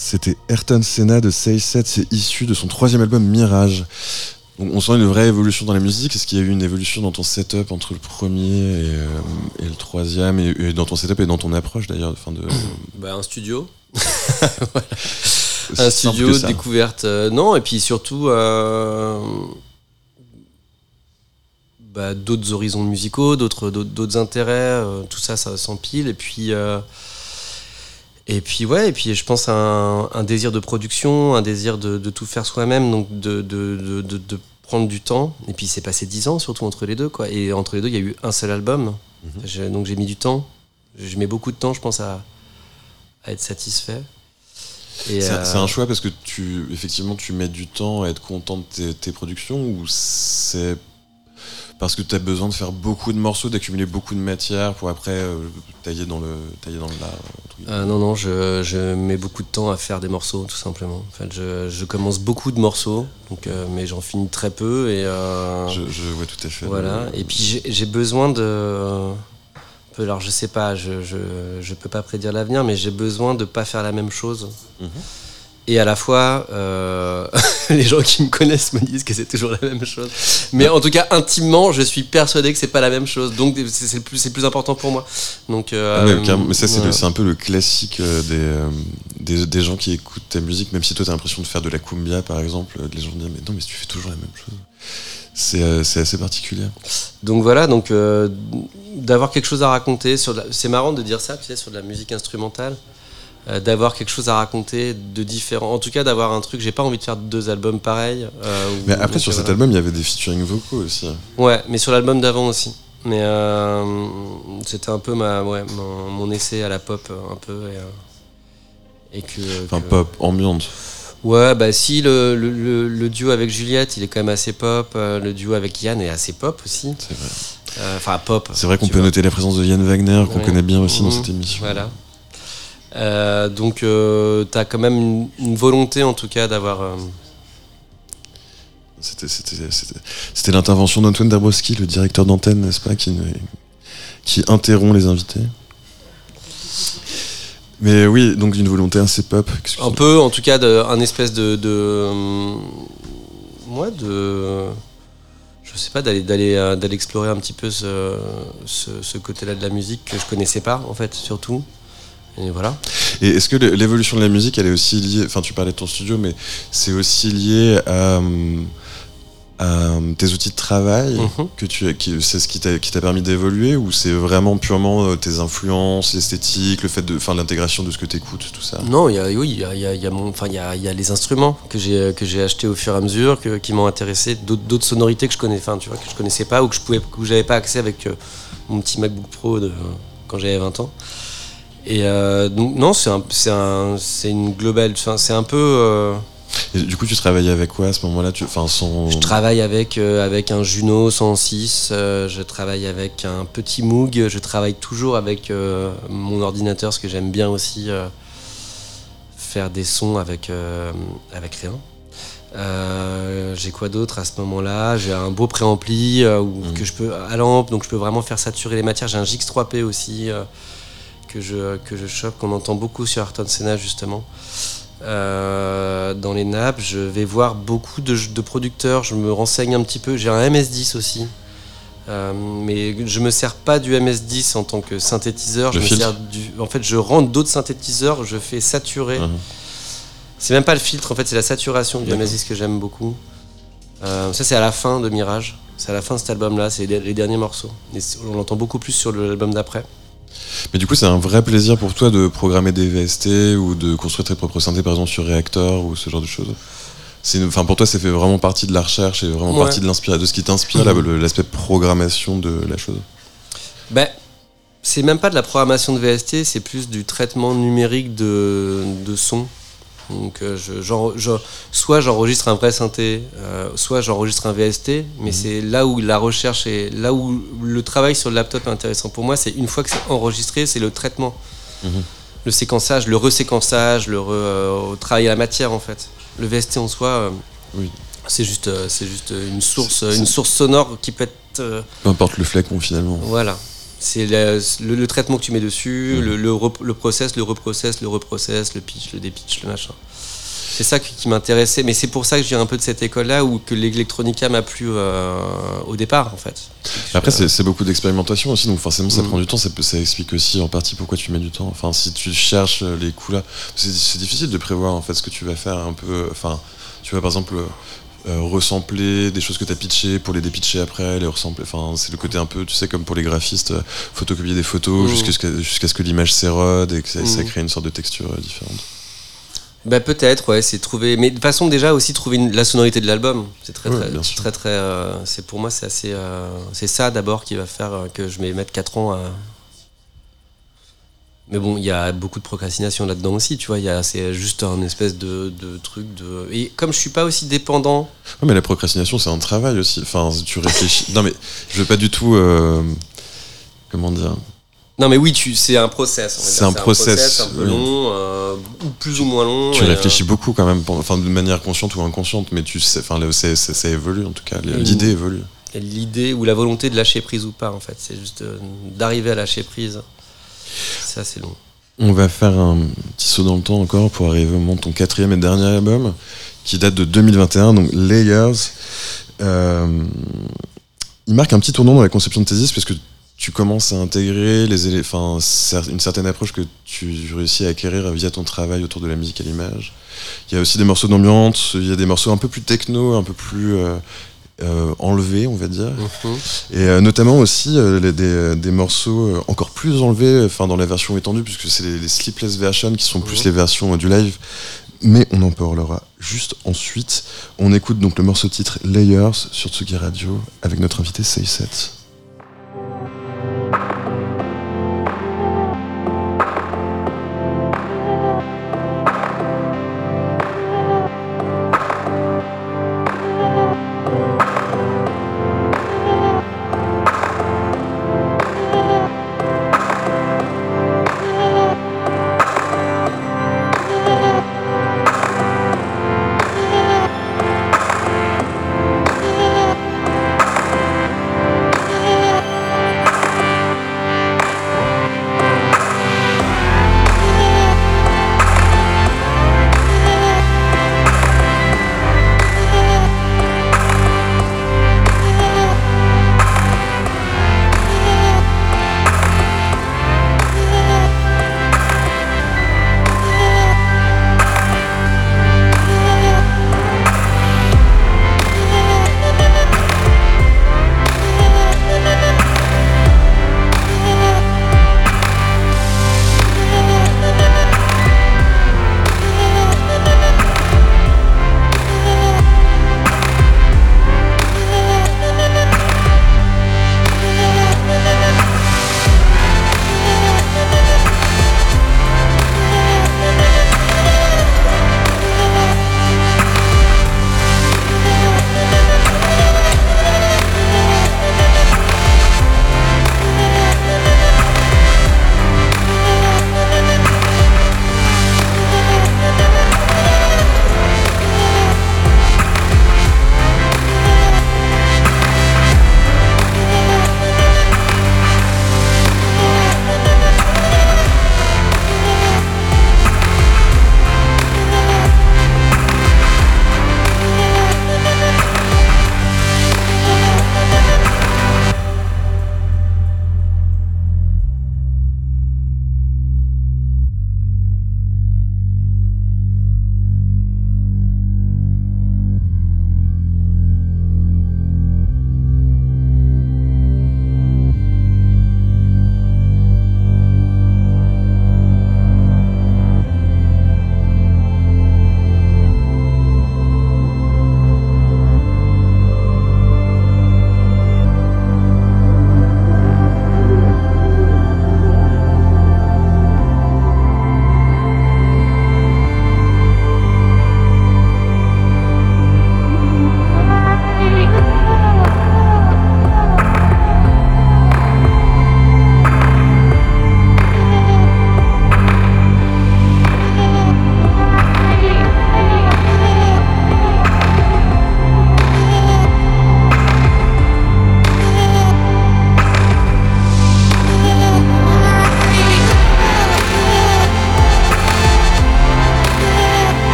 C'était Ayrton Senna de Seisset, c'est issu de son troisième album Mirage. Donc on sent une vraie évolution dans la musique. Est-ce qu'il y a eu une évolution dans ton setup entre le premier et, euh, et le troisième et, et dans ton setup et dans ton approche d'ailleurs enfin de... bah, un studio. Voilà. Un studio, découverte. Euh, non, et puis surtout euh, bah, d'autres horizons musicaux, d'autres, d'autres, d'autres intérêts. Euh, tout ça, ça s'empile. Et puis... Euh, Et puis ouais, et puis je pense à un, un désir de production, un désir de, de tout faire soi-même, donc de, de, de, de, de prendre du temps. Et puis c'est passé dix ans surtout entre les deux, quoi. Et entre les deux, il y a eu un seul album. Mm-hmm. Je, donc j'ai mis du temps. Je mets beaucoup de temps, je pense, à, à être satisfait. Et c'est, euh... c'est un choix parce que tu, effectivement, tu mets du temps à être content de tes, tes productions, ou c'est parce que tu as besoin de faire beaucoup de morceaux, d'accumuler beaucoup de matière pour après euh, tailler dans le tailler dans le la, euh, non non je, je mets beaucoup de temps à faire des morceaux, tout simplement. En fait, je, je commence beaucoup de morceaux, donc euh, mais j'en finis très peu et euh, je, je vois tout à fait, voilà, le... et puis j'ai, j'ai besoin de euh, alors je sais pas, je, je je peux pas prédire l'avenir, mais j'ai besoin de pas faire la même chose. Mmh. Et à la fois, euh, les gens qui me connaissent me disent que c'est toujours la même chose. Mais en tout cas, intimement, je suis persuadé que c'est pas la même chose. Donc, c'est, c'est, le, plus, c'est le plus important pour moi. Donc, euh, ah, mais, car, mais ça, c'est, ouais. le, c'est un peu le classique des, euh, des, des gens qui écoutent ta musique. Même si toi, t'as l'impression de faire de la cumbia, par exemple, les gens disent « Mais non, mais tu fais toujours la même chose. » C'est, euh, c'est assez particulier. Donc voilà, donc euh, d'avoir quelque chose à raconter. Sur la... C'est marrant de dire ça, tu sais, sur de la musique instrumentale. Euh, d'avoir quelque chose à raconter de différent, en tout cas d'avoir un truc, j'ai pas envie de faire deux albums pareils. Euh, mais après donc, sur cet euh, album il y avait des featuring vocaux aussi. Ouais, mais sur l'album d'avant aussi. Mais euh, c'était un peu ma, ouais, mon, mon essai à la pop un peu et, et que. Enfin que, pop ambiante. Ouais, bah si, le, le, le, le duo avec Juliette, il est quand même assez pop. Le duo avec Yann est assez pop aussi. C'est vrai. Enfin euh, pop. C'est vrai qu'on peut vois. noter la présence de Yann Wagner, qu'on ouais. connaît bien aussi mmh, dans cette émission. Voilà. Euh, donc euh, t'as quand même une, une volonté en tout cas d'avoir euh... c'était, c'était, c'était, c'était l'intervention d'Antoine Dabrowski, le directeur d'antenne, n'est-ce pas, qui, qui interrompt les invités. Mais oui, donc une volonté assez pop, un peu en tout cas de, un espèce de, de moi de je sais pas, d'aller, d'aller, d'aller explorer un petit peu ce, ce, ce côté-là de la musique que je connaissais pas en fait, surtout. Et voilà. Et est-ce que l'évolution de la musique, elle est aussi liée, enfin tu parlais de ton studio, mais c'est aussi lié à, à tes outils de travail, mm-hmm. que tu, qui, c'est ce qui t'a, qui t'a permis d'évoluer, ou c'est vraiment purement tes influences, l'esthétique, le fait de, enfin l'intégration de ce que t'écoutes, tout ça ? Non, il y a, oui, il y a, il y a, il y a mon, enfin il y a, il y a les instruments que j'ai, que j'ai achetés au fur et à mesure, que, qui m'ont intéressé, d'autres, d'autres sonorités que je connais, enfin tu vois, que je connaissais pas, ou que je pouvais, que j'avais pas accès avec euh, mon petit MacBook Pro de, quand j'avais vingt ans. Et euh, donc non, c'est un, c'est un, c'est une globale, c'est un peu. Euh... Et du coup, tu travaillais avec quoi à ce moment-là ? Tu, enfin, sans... Je travaille avec euh, avec un Juno cent six, euh, je travaille avec un petit Moog, je travaille toujours avec euh, mon ordinateur, parce que j'aime bien aussi euh, faire des sons avec euh, avec rien. Euh, j'ai quoi d'autre à ce moment-là ? J'ai un beau préampli euh, mmh. que je peux à l'amp, donc je peux vraiment faire saturer les matières. J'ai un J X trois P aussi. Euh, que je, que je chope, qu'on entend beaucoup sur Ayrton Senna justement. Euh, dans les nappes, je vais voir beaucoup de, de producteurs, je me renseigne un petit peu, j'ai un M S dix aussi, euh, mais je me sers pas du M S dix en tant que synthétiseur, je me sers du, en fait je rentre d'autres synthétiseurs, je fais saturer, uh-huh. c'est même pas le filtre en fait, c'est la saturation du M S dix que j'aime beaucoup. Euh, ça c'est à la fin de Mirage, c'est à la fin de cet album là, c'est les, les derniers morceaux, et on l'entend beaucoup plus sur l'album d'après. Mais du coup, c'est un vrai plaisir pour toi de programmer des V S T ou de construire tes propres synthés, par exemple sur Reactor ou ce genre de choses. C'est une, 'fin, pour toi, ça fait vraiment partie de la recherche et vraiment ouais. partie de, l'inspira- de ce qui t'inspire, mmh. l'aspect programmation de la chose. Ben, bah, c'est même pas de la programmation de V S T, c'est plus du traitement numérique de, de son. Donc, euh, je, genre, je, soit j'enregistre un vrai synthé, euh, soit j'enregistre un V S T, mais mmh. c'est là où la recherche est, là où le travail sur le laptop est intéressant pour moi, c'est une fois que c'est enregistré, c'est le traitement, mmh. le séquençage, le reséquençage, le re, euh, travail à la matière en fait. Le V S T en soi, euh, oui. c'est juste, euh, c'est juste une source, c'est, c'est... une source sonore qui peut être. Euh... Peu importe le flacon finalement. Voilà. C'est le, le, le traitement que tu mets dessus, mmh. le, le, rep, le process, le reprocess, le reprocess, le pitch, le dépitch, le machin. C'est ça qui, qui m'intéressait, mais c'est pour ça que je viens un peu de cette école-là où que l'électronica m'a plu euh, au départ en fait. Après c'est, c'est beaucoup d'expérimentation aussi, donc forcément ça mmh. prend du temps, ça, ça explique aussi en partie pourquoi tu mets du temps. Enfin si tu cherches les coups là, c'est, c'est difficile de prévoir en fait ce que tu vas faire un peu. Enfin tu vas par exemple Euh, ressampler des choses que t'as pitchées pour les dépitcher après, les ressampler, enfin c'est le côté un peu, tu sais, comme pour les graphistes, euh, photocopier des photos mmh. jusqu'à, jusqu'à ce que l'image s'érode et que ça, mmh. ça crée une sorte de texture euh, différente. Bah peut-être, ouais, c'est trouver, mais de façon déjà aussi trouver une... la sonorité de l'album, c'est très ouais, très très, très euh, c'est pour moi c'est assez, euh, c'est ça d'abord qui va faire euh, que je vais mettre quatre ans à Mais bon, il y a beaucoup de procrastination là-dedans aussi, tu vois, il y a, c'est juste un espèce de, de truc de... Et comme je suis pas aussi dépendant... Ouais, mais la procrastination, c'est un travail aussi, enfin, tu réfléchis... non mais, je veux pas du tout... Euh... Comment dire... Non mais oui, tu, c'est un process. On va c'est, dire. Un, c'est process, un process un peu oui. long, euh, plus ou moins long. Tu réfléchis euh... beaucoup quand même, enfin, de manière consciente ou inconsciente, mais tu sais, enfin, c'est, c'est, ça évolue en tout cas, l'idée évolue. Et l'idée ou la volonté de lâcher prise ou pas en fait, c'est juste euh, d'arriver à lâcher prise. C'est assez long. On va faire un petit saut dans le temps encore pour arriver au moment de ton quatrième et dernier album qui date de deux mille vingt et un, donc Layers. Euh, il marque un petit tournant dans la conception de tes disques parce que tu commences à intégrer les élé- une certaine approche que tu réussis à acquérir via ton travail autour de la musique à l'image. Il y a aussi des morceaux d'ambiance, il y a des morceaux un peu plus techno, un peu plus... Euh, Euh, enlevé on va dire mmh. et euh, notamment aussi euh, les, des, des morceaux encore plus enlevés enfin dans la version étendue puisque c'est les, les sleepless versions qui sont plus mmh. les versions euh, du live, mais on en parlera juste ensuite. On écoute donc le morceau titre Layers sur Tsugi Radio avec notre invité Sayset.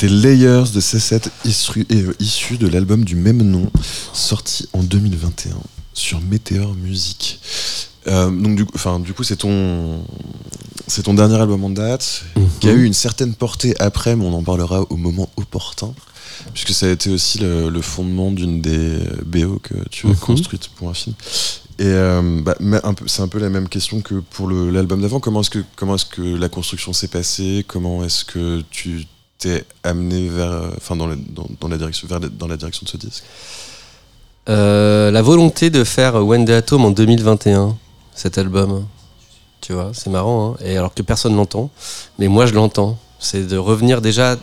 C'était Layers de C sept, issu, euh, issu de l'album du même nom, sorti en deux mille vingt et un sur Meteor Music. Euh, donc du, du coup, c'est ton, c'est ton dernier album en date, mmh. qui a eu une certaine portée après, mais on en parlera au moment opportun, puisque ça a été aussi le, le fondement d'une des B O que tu as mmh. construite pour un film. Et euh, bah, un peu, c'est un peu la même question que pour le, l'album d'avant. Comment est-ce que, comment est-ce que la construction s'est passée ? Comment est-ce que tu t'es amené vers, enfin dans, dans, dans la direction, vers, dans la direction de ce disque ? euh, La volonté de faire One Day at Home en deux mille vingt et un, cet album. Tu vois, c'est marrant. Hein, et alors que personne l'entend, mais moi je l'entends. C'est de revenir déjà.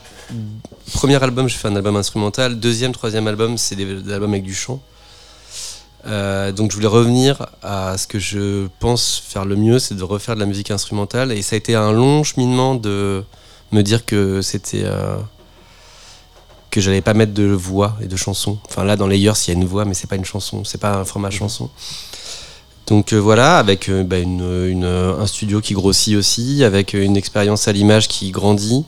Premier album, je fais un album instrumental. Deuxième, troisième album, c'est des, des albums avec du chant. Euh, donc je voulais revenir à ce que je pense faire le mieux, c'est de refaire de la musique instrumentale, et ça a été un long cheminement de me dire que c'était euh, que j'allais pas mettre de voix et de chansons. Enfin là dans Layers il y a une voix, mais c'est pas une chanson, c'est pas un format chanson. Donc euh, voilà, avec euh, bah, une, une, un studio qui grossit aussi, avec une expérience à l'image qui grandit,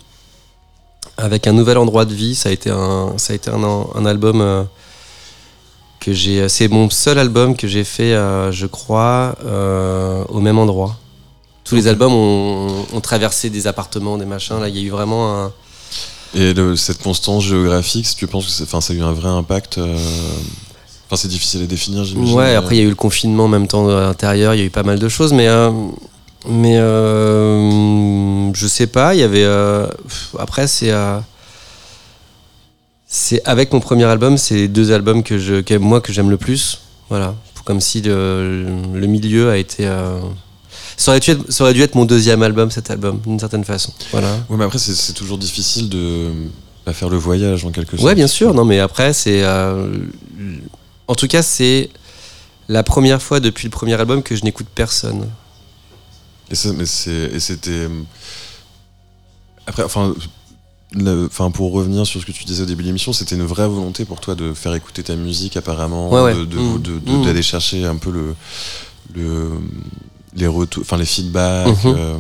avec un nouvel endroit de vie. Ça a été un, ça a été un, un album euh, que j'ai, c'est mon seul album que j'ai fait, euh, je crois, euh, au même endroit. Tous les albums ont, ont traversé des appartements, des machins. Là, il y a eu vraiment un... Et le, cette constance géographique, si tu penses que c'est, enfin, ça a eu un vrai impact euh... Enfin, c'est difficile à définir, j'imagine. Ouais, après, il y a eu le confinement en même temps à l'intérieur. Il y a eu pas mal de choses, mais... Euh, mais... Euh, je sais pas, il y avait... Euh, après, c'est... Euh, C'est avec mon premier album, c'est les deux albums que je, que moi que j'aime le plus, voilà. Comme si le, le milieu a été, euh... ça aurait dû être, ça aurait dû être mon deuxième album, cet album, d'une certaine façon, voilà. Oui, mais après c'est, c'est toujours difficile de bah, faire le voyage en quelque sorte. Ouais, bien sûr, non, mais après c'est, euh... en tout cas c'est la première fois depuis le premier album que je n'écoute personne. Et ça, mais c'est, et c'était après, enfin. Le, enfin, pour revenir sur ce que tu disais au début de l'émission, c'était une vraie volonté pour toi de faire écouter ta musique, apparemment, ouais, ouais. De, de, mmh. de, de, mmh. d'aller chercher un peu le, le, les retours, enfin les feedbacks. Mmh. Euh...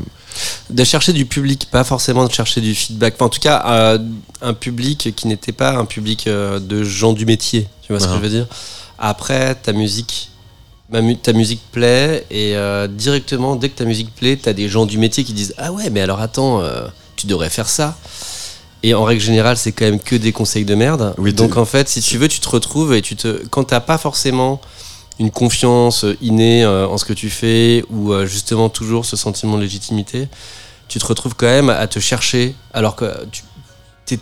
De chercher du public, pas forcément de chercher du feedback. Enfin, en tout cas, euh, un public qui n'était pas un public euh, de gens du métier, tu vois ah. ce que je veux dire. Après, ta musique, ma mu- ta musique plaît, et euh, directement, dès que ta musique plaît, t'as des gens du métier qui disent « Ah ouais, mais alors attends, euh, tu devrais faire ça ». Et en règle générale, c'est quand même que des conseils de merde. Oui, donc en fait, si tu veux, tu te retrouves et tu te, quand t'as pas forcément une confiance innée euh, en ce que tu fais, ou euh, justement toujours ce sentiment de légitimité, tu te retrouves quand même à te chercher. Alors que tu, t'es,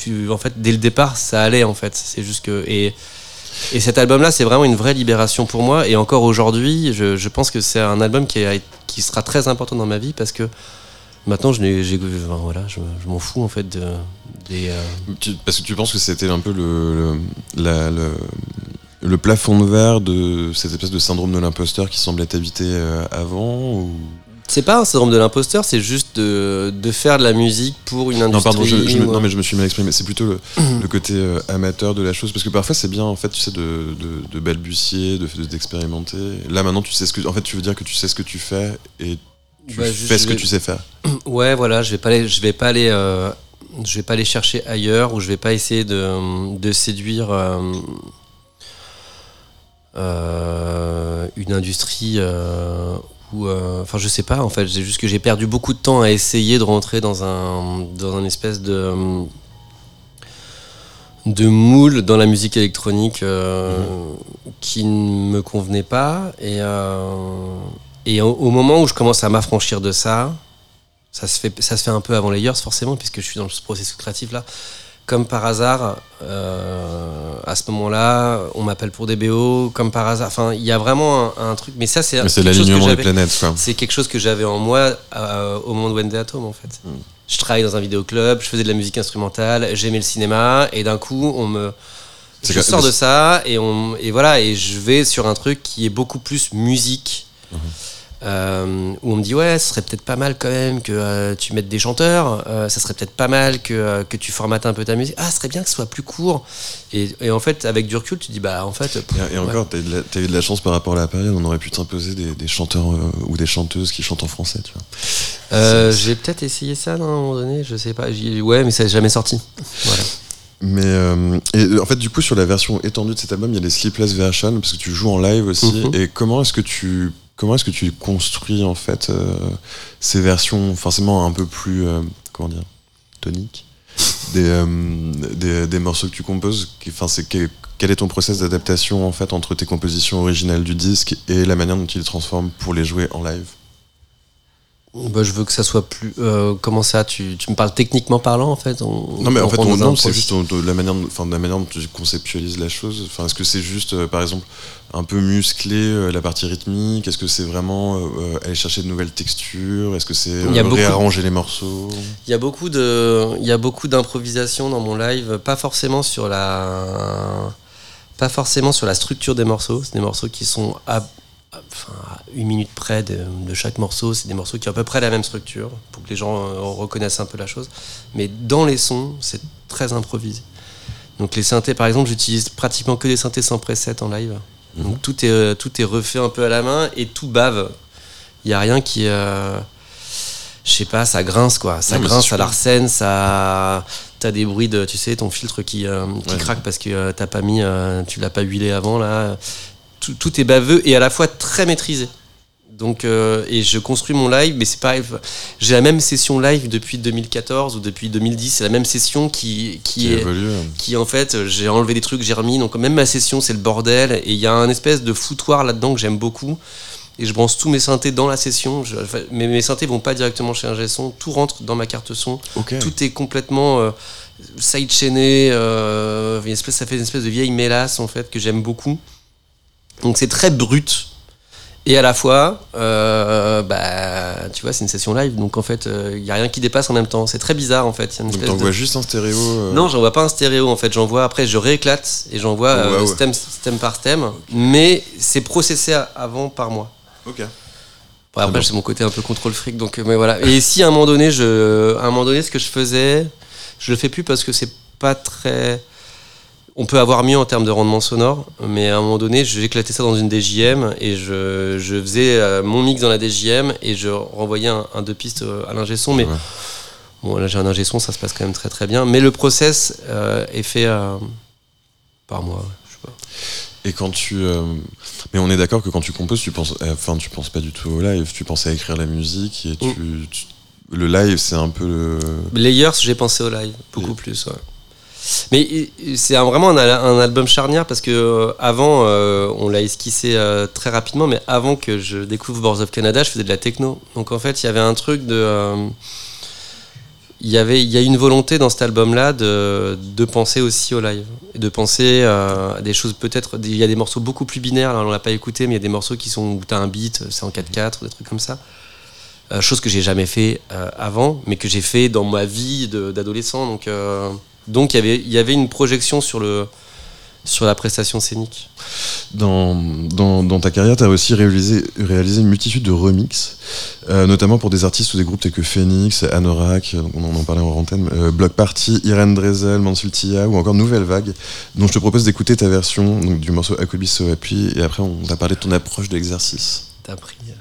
tu, en fait, dès le départ, ça allait en fait. C'est juste que et et cet album-là, c'est vraiment une vraie libération pour moi. Et encore aujourd'hui, je, je pense que c'est un album qui a, qui sera très important dans ma vie, parce que maintenant, je, n'ai, j'ai, ben voilà, je, je m'en fous en fait de, des. Euh... Parce que tu penses que c'était un peu le, le, la, le, le plafond de verre de cette espèce de syndrome de l'imposteur qui semblait t'habiter avant ou... C'est pas un syndrome de l'imposteur, c'est juste de, de faire de la musique pour une industrie. Non, pardon, je, je me, non mais je me suis mal exprimé. C'est plutôt le, le côté euh, amateur de la chose, parce que parfois c'est bien en fait, tu sais, de, de, de balbutier, de, de, d'expérimenter. Là maintenant, tu sais ce que, en fait, tu veux dire que tu sais ce que tu fais et tu bah, fais ce que vais... tu sais faire. Ouais, voilà, je vais pas aller, je vais pas aller, euh, je vais pas aller chercher ailleurs, ou je vais pas essayer de, de séduire euh, euh, une industrie euh, ou, enfin, euh, je sais pas. En fait, c'est juste que j'ai perdu beaucoup de temps à essayer de rentrer dans un, dans un espèce de de moule dans la musique électronique euh, mmh. qui ne me convenait pas. Et euh, Et au moment où je commence à m'affranchir de ça, ça se fait, ça se fait un peu avant Layers forcément, puisque je suis dans ce processus créatif là. Comme par hasard, euh, à ce moment-là, on m'appelle pour des B O, comme par hasard. Enfin, il y a vraiment un, un truc, mais ça c'est, mais c'est l'alignement des planètes, quoi. C'est quelque chose que j'avais en moi euh, au moment de One Day at Home en fait. Mm. Je travaillais dans un vidéoclub, je faisais de la musique instrumentale, j'aimais le cinéma, et d'un coup on me... C'est je que... sors de ça et, on, et voilà, et je vais sur un truc qui est beaucoup plus musique. Mmh. euh, où on me dit ouais, ce serait peut-être pas mal quand même que euh, tu mettes des chanteurs, euh, ça serait peut-être pas mal que, euh, que tu formates un peu ta musique, ah, ce serait bien que ce soit plus court. Et, et en fait, avec du recul, tu dis bah en fait. Pff, et, et encore, ouais. t'as, eu de la, t'as eu de la chance par rapport à la période, on aurait pu t'imposer des, des chanteurs euh, ou des chanteuses qui chantent en français, tu vois. Euh, j'ai peut-être essayé ça non, à un moment donné, je sais pas, j'y... ouais, mais ça n'est jamais sorti. Voilà. Mais euh, et en fait, du coup, sur la version étendue de cet album, il y a des Sleepless Versions parce que tu joues en live aussi. Mm-hmm. Et comment est-ce que tu comment est-ce que tu construis en fait euh, ces versions forcément un peu plus euh, comment dire toniques des, euh, des des morceaux que tu composes. Enfin, c'est quel est ton process d'adaptation en fait entre tes compositions originales du disque et la manière dont tu les transformes pour les jouer en live? Bah, je veux que ça soit plus. Euh, comment ça tu, tu me parles techniquement parlant en fait on, Non mais en fait, on, non, c'est juste on, de la manière, enfin de la manière dont tu conceptualises la chose. Enfin, est-ce que c'est juste, euh, par exemple, un peu muscler euh, la partie rythmique? Est-ce que c'est vraiment euh, aller chercher de nouvelles textures? Est-ce que c'est euh, réarranger les morceaux? Il y a beaucoup de, il y a beaucoup d'improvisation dans mon live, pas forcément sur la, pas forcément sur la structure des morceaux. C'est des morceaux qui sont à, Enfin, à une minute près de, de chaque morceau, c'est des morceaux qui ont à peu près la même structure pour que les gens euh, reconnaissent un peu la chose, mais dans les sons c'est très improvisé. Donc les synthés par exemple, j'utilise pratiquement que des synthés sans preset en live, donc mm-hmm. tout, est, tout est refait un peu à la main et tout bave, il n'y a rien qui euh, je sais pas, ça grince quoi, ça non, grince à l'arsène, ça... T'as des bruits de, tu sais, ton filtre qui, euh, qui ouais. craque parce que euh, t'as pas mis euh, tu l'as pas huilé avant là. Tout, tout est baveux et à la fois très maîtrisé. Donc, euh, et je construis mon live, mais c'est pareil. J'ai la même session live depuis deux mille quatorze ou depuis deux mille dix. C'est la même session qui, qui, qui est, évolue. Qui en fait, j'ai enlevé des trucs, j'ai remis. Donc même ma session, c'est le bordel. Et il y a un espèce de foutoir là-dedans que j'aime beaucoup. Et je branche tous mes synthés dans la session. Je, enfin, mes, mes synthés vont pas directement chez un ingé son. Tout rentre dans ma carte son. Okay. Tout est complètement euh, sidechainé. Euh, ça fait une espèce de vieille mélasse en fait que j'aime beaucoup. Donc c'est très brut et à la fois, euh, bah, tu vois, c'est une session live, donc en fait, il euh, y a rien qui dépasse en même temps. C'est très bizarre en fait. Donc t'en de... vois juste un stéréo. Euh... Non, j'en vois pas un stéréo en fait. J'en vois après, je rééclate et j'en vois oh, wow, euh, stem, ouais. stem par stem, okay. Mais c'est processé avant par moi. Ok. Bon, après, c'est mon côté un peu contrôle fric, donc mais voilà. Et si à un moment donné, je, à un moment donné, ce que je faisais, je le fais plus parce que c'est pas très. On peut avoir mieux en termes de rendement sonore, mais à un moment donné, j'éclatais ça dans une D J M et je, je faisais mon mix dans la D J M et je renvoyais un, un deux pistes à l'ingé son. Mais ouais. Bon, là j'ai un ingé son, ça se passe quand même très très bien. Mais le process euh, est fait euh, par moi, je sais pas. Et quand tu, euh, mais on est d'accord que quand tu composes, tu penses, enfin euh, tu penses pas du tout au live, tu penses à écrire la musique et tu, mmh. tu le live c'est un peu le... Layers, j'ai pensé au live beaucoup et... plus. Ouais. Mais c'est un, vraiment un, un album charnière parce que euh, avant euh, on l'a esquissé euh, très rapidement, mais avant que je découvre Boards of Canada, je faisais de la techno. Donc en fait, il y avait un truc de, euh, il y avait, il y a une volonté dans cet album-là de de penser aussi au live, de penser euh, à des choses peut-être. Il y a des morceaux beaucoup plus binaires. Alors on l'a pas écouté, mais il y a des morceaux qui sont où t'as un beat, c'est en quatre quatre, des trucs comme ça. Euh, chose que j'ai jamais fait euh, avant, mais que j'ai fait dans ma vie de, d'adolescent. Donc euh, Donc il y avait, il y avait une projection sur, le, sur la prestation scénique. Dans, dans, dans ta carrière, tu as aussi réalisé, réalisé une multitude de remixes, euh, notamment pour des artistes ou des groupes tels que Phoenix, Anorak, on en parlait en antenne, euh, Block Party, Irene Dresel, Mansultia ou encore Nouvelle Vague, dont je te propose d'écouter ta version donc, du morceau Akobi So Happy, et après on t'a parlé de ton approche de l'exercice. T'as pris... Yeah.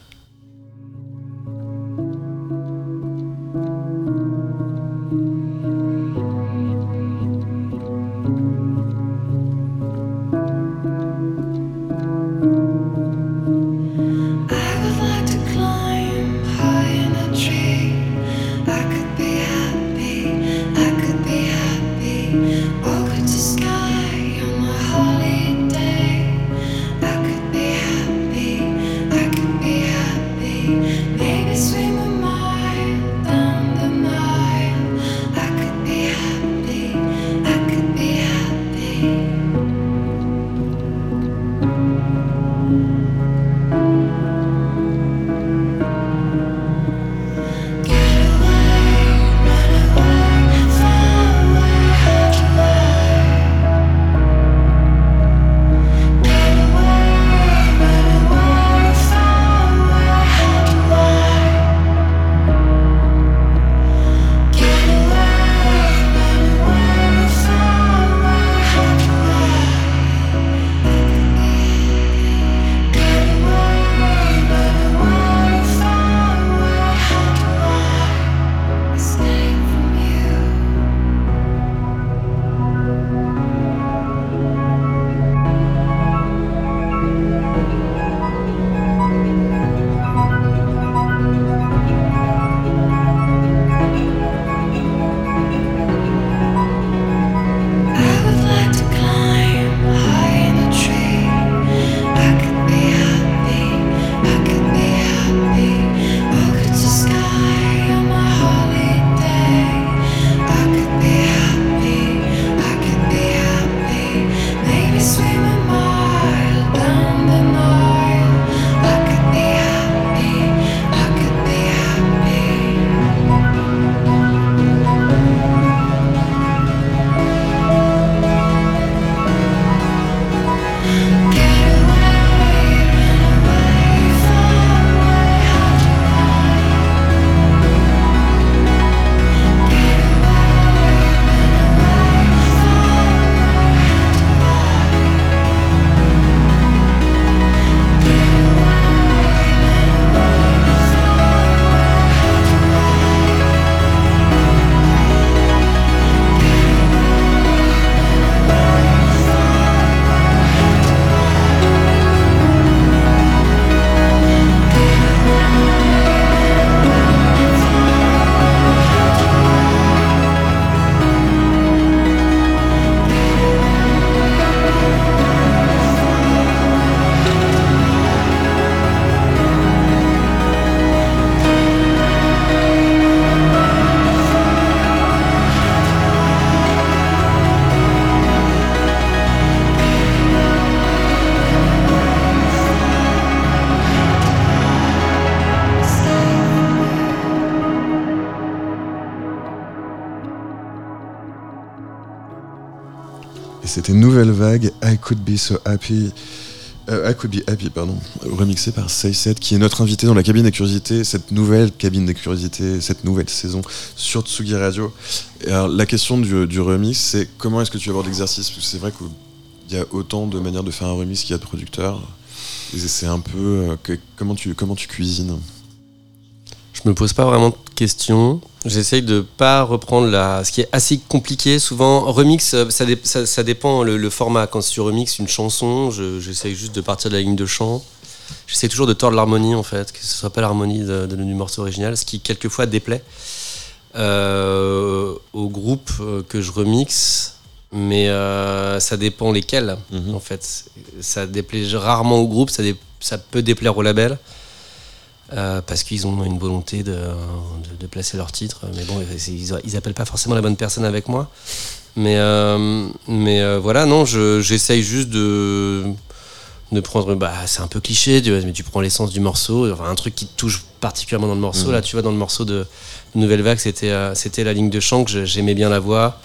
c'était Nouvelle Vague, I Could Be So Happy, euh, I Could Be Happy, pardon, remixé par Society, qui est notre invité dans la cabine des curiosités, cette nouvelle cabine des curiosités, cette nouvelle saison sur Tsugi Radio. Et alors, la question du, du remix, c'est comment est-ce que tu abordes l'exercice ? Parce que c'est vrai qu'il y a autant de manières de faire un remix qu'il y a de producteurs. Et c'est un peu euh, que, comment tu comment tu cuisines ? Je me pose pas vraiment de questions. J'essaye de pas reprendre la... ce qui est assez compliqué. Souvent, remix, ça, dé... ça, ça dépend le, le format. Quand tu remixes une chanson, je, j'essaye juste de partir de la ligne de chant. J'essaye toujours de tordre l'harmonie, en fait, que ce soit pas l'harmonie de, de, du morceau original, ce qui, quelquefois, déplaît euh, au groupe que je remixe. Mais euh, ça dépend lesquels, mmh. en fait. Ça déplaît rarement au groupe, ça, dé... ça peut déplaire au label. Euh, parce qu'ils ont une volonté de, de, de placer leur titre, mais bon, ils, ils appellent pas forcément la bonne personne avec moi. Mais, euh, mais euh, voilà, non, je, j'essaye juste de, de prendre. Bah, c'est un peu cliché, tu, mais tu prends l'essence du morceau, enfin, un truc qui te touche particulièrement dans le morceau. Mmh. Là, tu vois, dans le morceau de Nouvelle Vague, c'était, euh, c'était la ligne de chant que j'aimais bien la voix.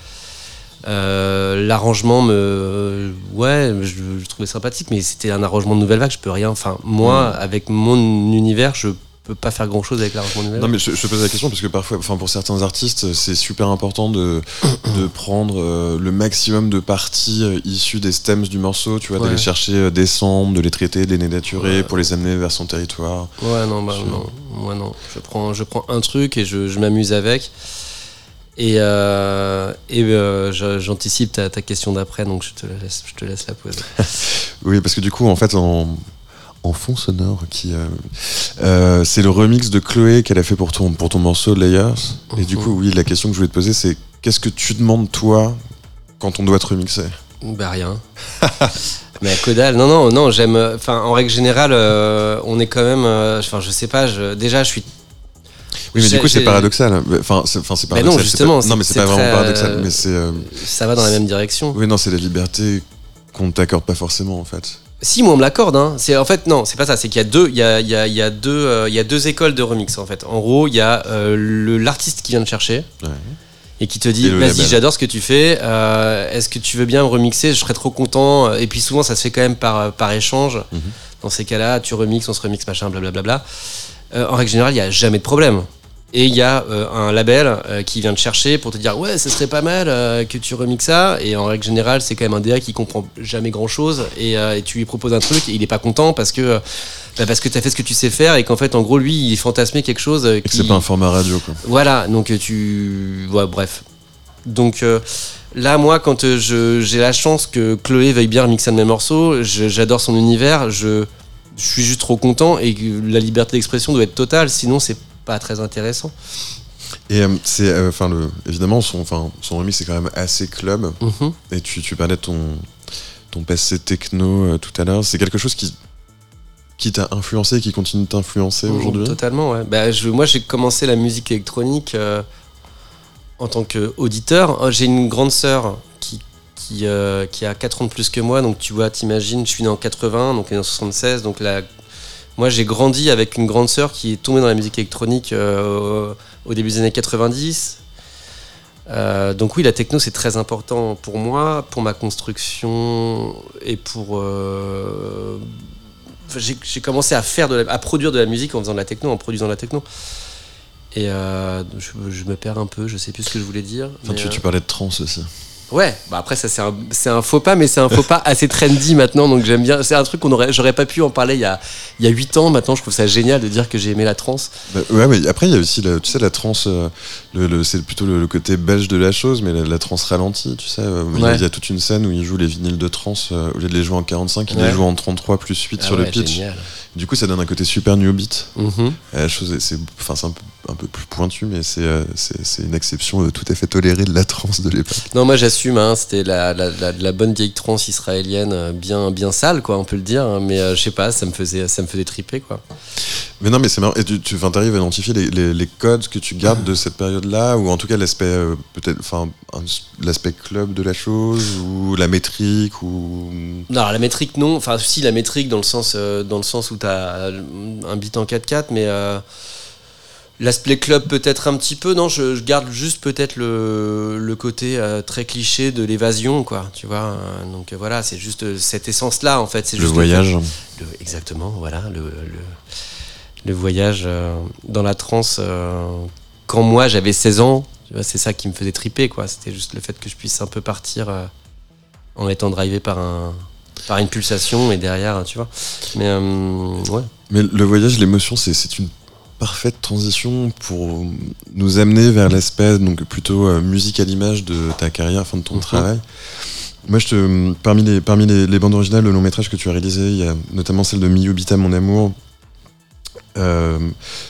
Euh, l'arrangement me euh, ouais je, je trouvais sympathique, mais c'était un arrangement de Nouvelle Vague, je peux rien, enfin moi mmh. avec mon univers je peux pas faire grand chose avec l'arrangement de Nouvelle Vague. Non mais je, je te pose la question parce que parfois, enfin pour certains artistes c'est super important de, de prendre euh, le maximum de parties euh, issues des stems du morceau, tu vois, ouais. d'aller chercher euh, des samples, de les traiter, de les dénaturer ouais. pour les amener vers son territoire. Ouais non bah je... non, moi non, je prends, je prends un truc et je, je m'amuse avec. Et, euh, et euh, j'anticipe ta, ta question d'après, donc je te la laisse, je te laisse la poser. Oui, parce que du coup, en fait, en, en fond sonore, qui, euh, euh, c'est le remix de Chloé qu'elle a fait pour ton, pour ton morceau Layers. Mm-hmm. Et du coup, oui, la question que je voulais te poser, c'est qu'est-ce que tu demandes, toi, quand on doit te remixer ? Bah rien. Mais que dalle. Non, non, non, j'aime. Enfin, en règle générale, euh, on est quand même. Enfin, euh, je sais pas, je, déjà, je suis. Oui, mais j'ai, du coup, j'ai... c'est paradoxal. Enfin, c'est, enfin, c'est paradoxal. Mais non, justement, c'est pas, non, mais c'est, c'est pas vraiment paradoxal. Euh... Mais c'est, euh... ça va dans c'est... la même direction. Oui, non, c'est la liberté qu'on ne t'accorde pas forcément, en fait. Si, moi, on me l'accorde. Hein. C'est, en fait, non, c'est pas ça. C'est qu'il y a deux, il y a, il y a, il y a deux, euh, il y a deux écoles de remix, en fait. En gros, il y a euh, le, l'artiste qui vient te chercher ouais. et qui te dit, vas-y, j'adore ce que tu fais. Euh, est-ce que tu veux bien me remixer ? Je serais trop content. Et puis souvent, ça se fait quand même par, par échange. Mm-hmm. Dans ces cas-là, tu remixes, on se remixe, machin, blablabla. Bla, bla. Euh, en règle générale, il n'y a jamais de problème. Et il y a euh, un label euh, qui vient te chercher pour te dire « Ouais, ce serait pas mal euh, que tu remixes ça. » Et en règle générale, c'est quand même un D A qui comprend jamais grand-chose. Et, euh, et tu lui proposes un truc et il n'est pas content parce que, euh, bah parce que tu as fait ce que tu sais faire et qu'en fait, en gros, lui, il fantasmait quelque chose. Euh, qui... Et que c'est pas un format radio, quoi. Voilà, donc tu... Ouais, bref. Donc euh, là, moi, quand euh, je, j'ai la chance que Chloé veuille bien remixer un de mes morceaux, je, j'adore son univers, je... je suis juste trop content et la liberté d'expression doit être totale, sinon c'est pas très intéressant. Et euh, c'est, euh, le, évidemment, son, son remix c'est quand même assez club. Mm-hmm. Et tu, tu parlais de ton, ton passé techno euh, tout à l'heure, c'est quelque chose qui, qui t'a influencé et qui continue de t'influencer mmh, aujourd'hui ? Totalement, ouais. Bah, je, moi j'ai commencé la musique électronique euh, en tant qu'auditeur. J'ai une grande sœur qui Qui, euh, qui a quatre ans de plus que moi, donc tu vois, t'imagines, je suis né en quatre-vingts, donc elle est en soixante-seize, donc la... moi j'ai grandi avec une grande sœur qui est tombée dans la musique électronique euh, au début des années quatre-vingt-dix, euh, donc oui, la techno c'est très important pour moi, pour ma construction, et pour... Euh... Enfin, j'ai, j'ai commencé à, faire de la... à produire de la musique en faisant de la techno, en produisant de la techno. Et euh, je, je me perds un peu, je sais plus ce que je voulais dire. Enfin, mais, tu, euh... tu parlais de trance aussi. Ouais, bah après ça c'est un, c'est un faux pas, mais c'est un faux pas assez trendy maintenant, donc j'aime bien, c'est un truc qu'on aurait, j'aurais pas pu en parler il y a, il y a huit ans, maintenant je trouve ça génial de dire que j'ai aimé la trance. Bah ouais, mais après il y a aussi, la, tu sais la trance, le, le, c'est plutôt le, le côté belge de la chose, mais la, la trance ralentie, tu sais, il ouais. y, y a toute une scène où ils jouent les vinyles de trance, au lieu de les jouer en quarante-cinq, ils ouais. les jouent en trente-trois plus huit ah sur ouais, le pitch. Génial. Du coup ça donne un côté super new beat, mm-hmm. la chose, c'est, enfin, c'est un, peu, un peu plus pointu, mais c'est, c'est, c'est une exception tout à fait tolérée de la trance de l'époque. Non, moi j'assume, hein, c'était la, la, la, la bonne vieille trance israélienne bien, bien sale, quoi, on peut le dire, hein, mais euh, je sais pas, ça me faisait, ça me faisait triper, quoi. Mais non mais c'est marrant, et tu, tu arrives à identifier les, les, les codes que tu gardes de cette période-là, ou en tout cas l'aspect, euh, peut-être, enfin, l'aspect club de la chose, ou la métrique, ou... Non, la métrique non, enfin si la métrique dans le sens, euh, dans le sens où t'as un beat en quatre-quatre, mais euh, L'aspect club peut-être un petit peu, non, je, je garde juste peut-être le, le côté euh, très cliché de l'évasion, quoi, tu vois. Donc euh, voilà, c'est juste cette essence-là, en fait. C'est le juste voyage. Le, le, exactement, voilà, le, le, le voyage euh, dans la transe. Euh, quand moi, j'avais seize ans, tu vois, c'est ça qui me faisait triper, quoi. C'était juste le fait que je puisse un peu partir euh, en étant drivé par, un, par une pulsation et derrière, tu vois. Mais, euh, ouais. Mais le voyage, l'émotion, c'est, c'est une... parfaite transition pour nous amener vers l'aspect donc plutôt euh, musique à l'image de ta carrière, enfin de ton mm-hmm. travail. Moi, je te, parmi les parmi les, les bandes originales, le long métrage que tu as réalisé, il y a notamment celle de Mi iubita, mon amour, euh,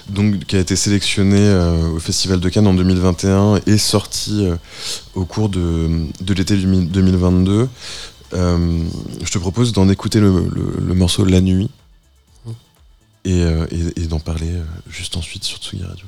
donc qui a été sélectionnée euh, au Festival de Cannes en deux mille vingt et un et sortie euh, au cours de de l'été deux mille vingt-deux. Euh, je te propose d'en écouter le, le, le morceau La Nuit. Et, euh, et, et d'en parler euh, juste ensuite sur Tsugi Radio.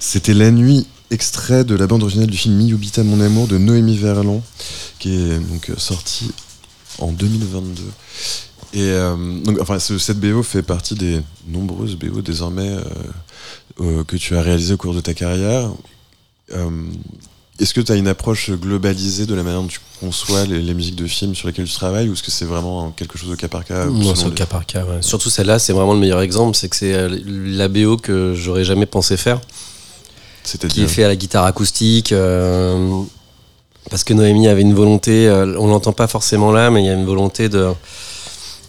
C'était La Nuit, extrait de la bande originale du film Mi iubita, mon amour de Noémie Merlant, qui est donc sorti en deux mille vingt-deux. Et euh, donc, enfin, ce, cette B O fait partie des nombreuses B O désormais euh, euh, que tu as réalisées au cours de ta carrière. Euh, est-ce que tu as une approche globalisée de la manière dont tu conçois les, les musiques de films sur lesquelles tu travailles, ou est-ce que c'est vraiment quelque chose au cas par cas? Non, c'est au cas par cas, ouais. Surtout celle-là, c'est vraiment le meilleur exemple, c'est que c'est la B O que j'aurais jamais pensé faire. C'est-à-dire qui est fait à la guitare acoustique, euh, parce que Noémie avait une volonté, euh, on l'entend pas forcément là, mais il y a une volonté de,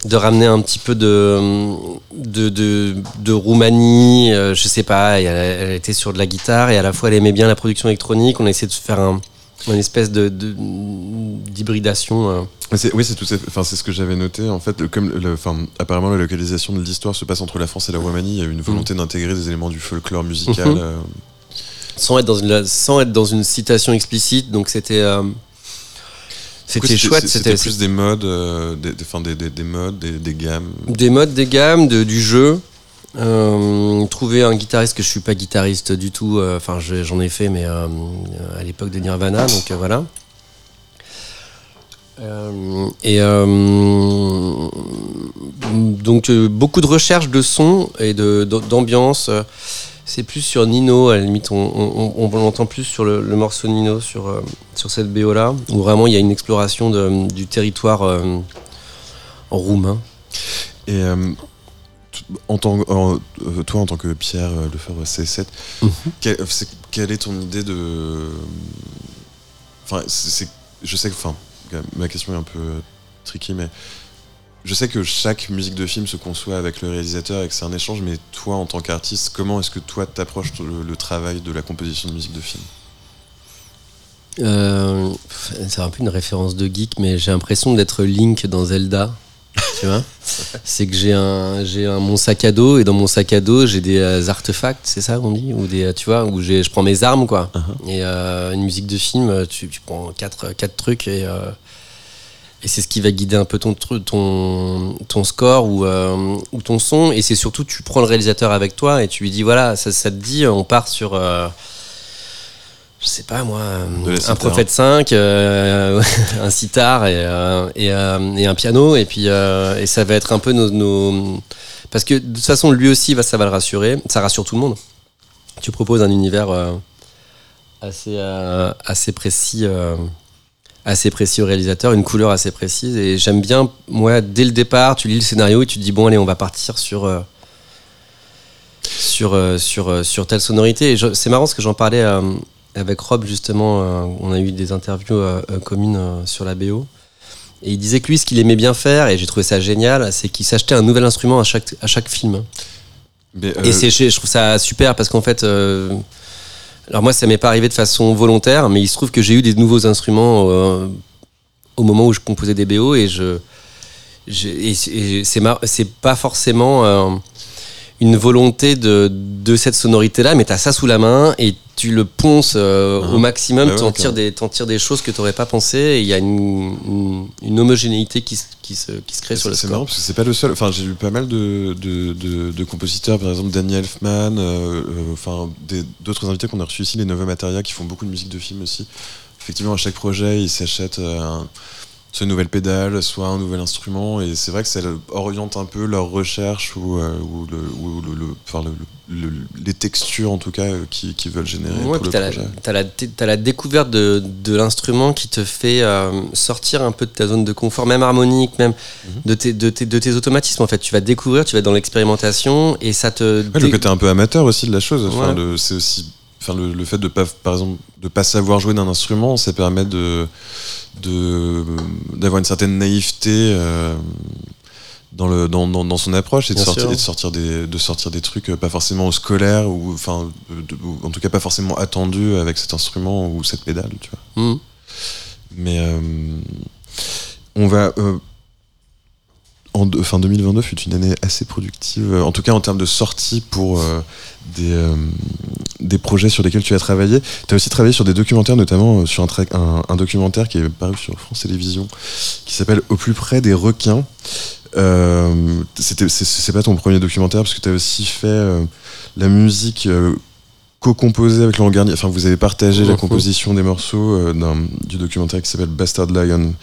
de ramener un petit peu de, de, de, de Roumanie, euh, je sais pas, elle, elle était sur de la guitare et à la fois elle aimait bien la production électronique, on a essayé de faire un, une espèce de, de, d'hybridation. Euh. C'est, oui, c'est tout ça. Enfin, c'est ce que j'avais noté. En fait, comme le, enfin, apparemment, la localisation de l'histoire se passe entre la France et la Roumanie, il y a eu une volonté mmh. d'intégrer des éléments du folklore musical. Mmh. Euh, Sans être, dans une, sans être dans une citation explicite, donc c'était euh, c'était, c'était chouette. C'était, c'était plus c'était... des modes, euh, des, des, des, des, des modes, des, des gammes. Des modes, des gammes, de, du jeu. Euh, trouver un guitariste, que je suis pas guitariste du tout. Enfin, euh, j'en ai fait, mais euh, à l'époque de Nirvana, donc euh, voilà. Euh, et euh, donc euh, beaucoup de recherche de sons et de, d'ambiance. Euh, C'est plus sur Nino, à la limite, on, on, on, on l'entend plus sur le, le morceau Nino, sur, euh, sur cette B O-là, où vraiment il y a une exploration de, du territoire euh, roumain. Et euh, en tant, en, toi, en tant que Pierre Lefeuvre C sept, mm-hmm. quel, c'est, quelle est ton idée de... Enfin, c'est, c'est, je sais que... Enfin, ma question est un peu tricky, mais... Je sais que chaque musique de film se conçoit avec le réalisateur et que c'est un échange, mais toi, en tant qu'artiste, comment est-ce que toi t'approches le, le travail de la composition de musique de film ? euh, C'est un peu une référence de geek, mais j'ai l'impression d'être Link dans Zelda, tu vois ? C'est que j'ai, un, j'ai un, mon sac à dos, et dans mon sac à dos, j'ai des euh, artefacts, c'est ça qu'on dit ? Ou des, tu vois, où j'ai, je prends mes armes, quoi. Uh-huh. Et euh, une musique de film, tu, tu prends quatre, quatre trucs et... Euh, et c'est ce qui va guider un peu ton, ton, ton score ou, euh, ou ton son. Et c'est surtout, tu prends le réalisateur avec toi et tu lui dis, voilà, ça, ça te dit, on part sur... Euh, je sais pas moi, un prophète cinq, euh, un sitar et, euh, et, euh, et un piano, et puis euh, et ça va être un peu nos, nos... parce que de toute façon lui aussi va, ça va le rassurer, ça rassure tout le monde. Tu proposes un univers euh, assez euh, assez précis, euh, assez précis au réalisateur, une couleur assez précise, et j'aime bien moi dès le départ, tu lis le scénario et tu te dis bon allez on va partir sur euh, sur euh, sur euh, sur telle sonorité. Et je, c'est marrant parce que j'en parlais. Euh, Avec Rob, justement, euh, on a eu des interviews euh, communes euh, sur la B O. Et il disait que lui, ce qu'il aimait bien faire, et j'ai trouvé ça génial, c'est qu'il s'achetait un nouvel instrument à chaque, à chaque film. Mais euh... Et c'est, je trouve ça super parce qu'en fait... Euh, alors moi, ça m'est pas arrivé de façon volontaire, mais il se trouve que j'ai eu des nouveaux instruments euh, au moment où je composais des B O. Et, je, je, et, et c'est, mar- c'est pas forcément... Euh, une volonté de, de cette sonorité-là, mais t'as ça sous la main et tu le ponces euh, ah, au maximum, bah t'en, ouais, tires des, t'en tires des choses que t'aurais pas pensé, et il y a une, une, une homogénéité qui, qui, se, qui se crée et sur le score. C'est marrant parce que c'est pas le seul, enfin, j'ai lu pas mal de, de, de, de compositeurs, par exemple Danny Elfman, euh, euh, enfin, des, d'autres invités qu'on a reçus ici, les Nova Materia qui font beaucoup de musique de film aussi. Effectivement, à chaque projet, ils s'achètent euh, un... soit une nouvelle pédale, soit un nouvel instrument, et c'est vrai que ça oriente un peu leur recherche ou, euh, ou, le, ou le, le, enfin le, le, les textures en tout cas euh, qu'ils qui veulent générer, ouais, pour le t'as projet. La, t'as, la, t'as la découverte de, de l'instrument qui te fait euh, sortir un peu de ta zone de confort, même harmonique, même mm-hmm. de, tes, de, tes, de tes automatismes en fait. Tu vas découvrir, tu vas être dans l'expérimentation et ça te... Ouais, dé... Le côté un peu amateur aussi de la chose, enfin, ouais. le, c'est aussi... Enfin, le, le fait de pas, par exemple, de pas savoir jouer d'un instrument, ça permet de, de d'avoir une certaine naïveté euh, dans le dans, dans, dans son approche et de sortir, et de sortir des de sortir des trucs pas forcément scolaires ou enfin de, en tout cas pas forcément attendus avec cet instrument ou cette pédale, tu vois. Mmh. Mais euh, on va euh, En de, fin vingt vingt-deux fut une année assez productive, en tout cas en termes de sorties pour euh, des, euh, des projets sur lesquels tu as travaillé. Tu as aussi travaillé sur des documentaires, notamment sur un, tra- un, un documentaire qui est paru sur France Télévisions, qui s'appelle Au plus près des requins. Euh, c'était, c'est, c'est pas ton premier documentaire, parce que tu as aussi fait euh, la musique euh, co-composée avec Laurent Garnier. Enfin, vous avez partagé oh, la composition oh. des morceaux euh, d'un, du documentaire qui s'appelle Bastard Lion,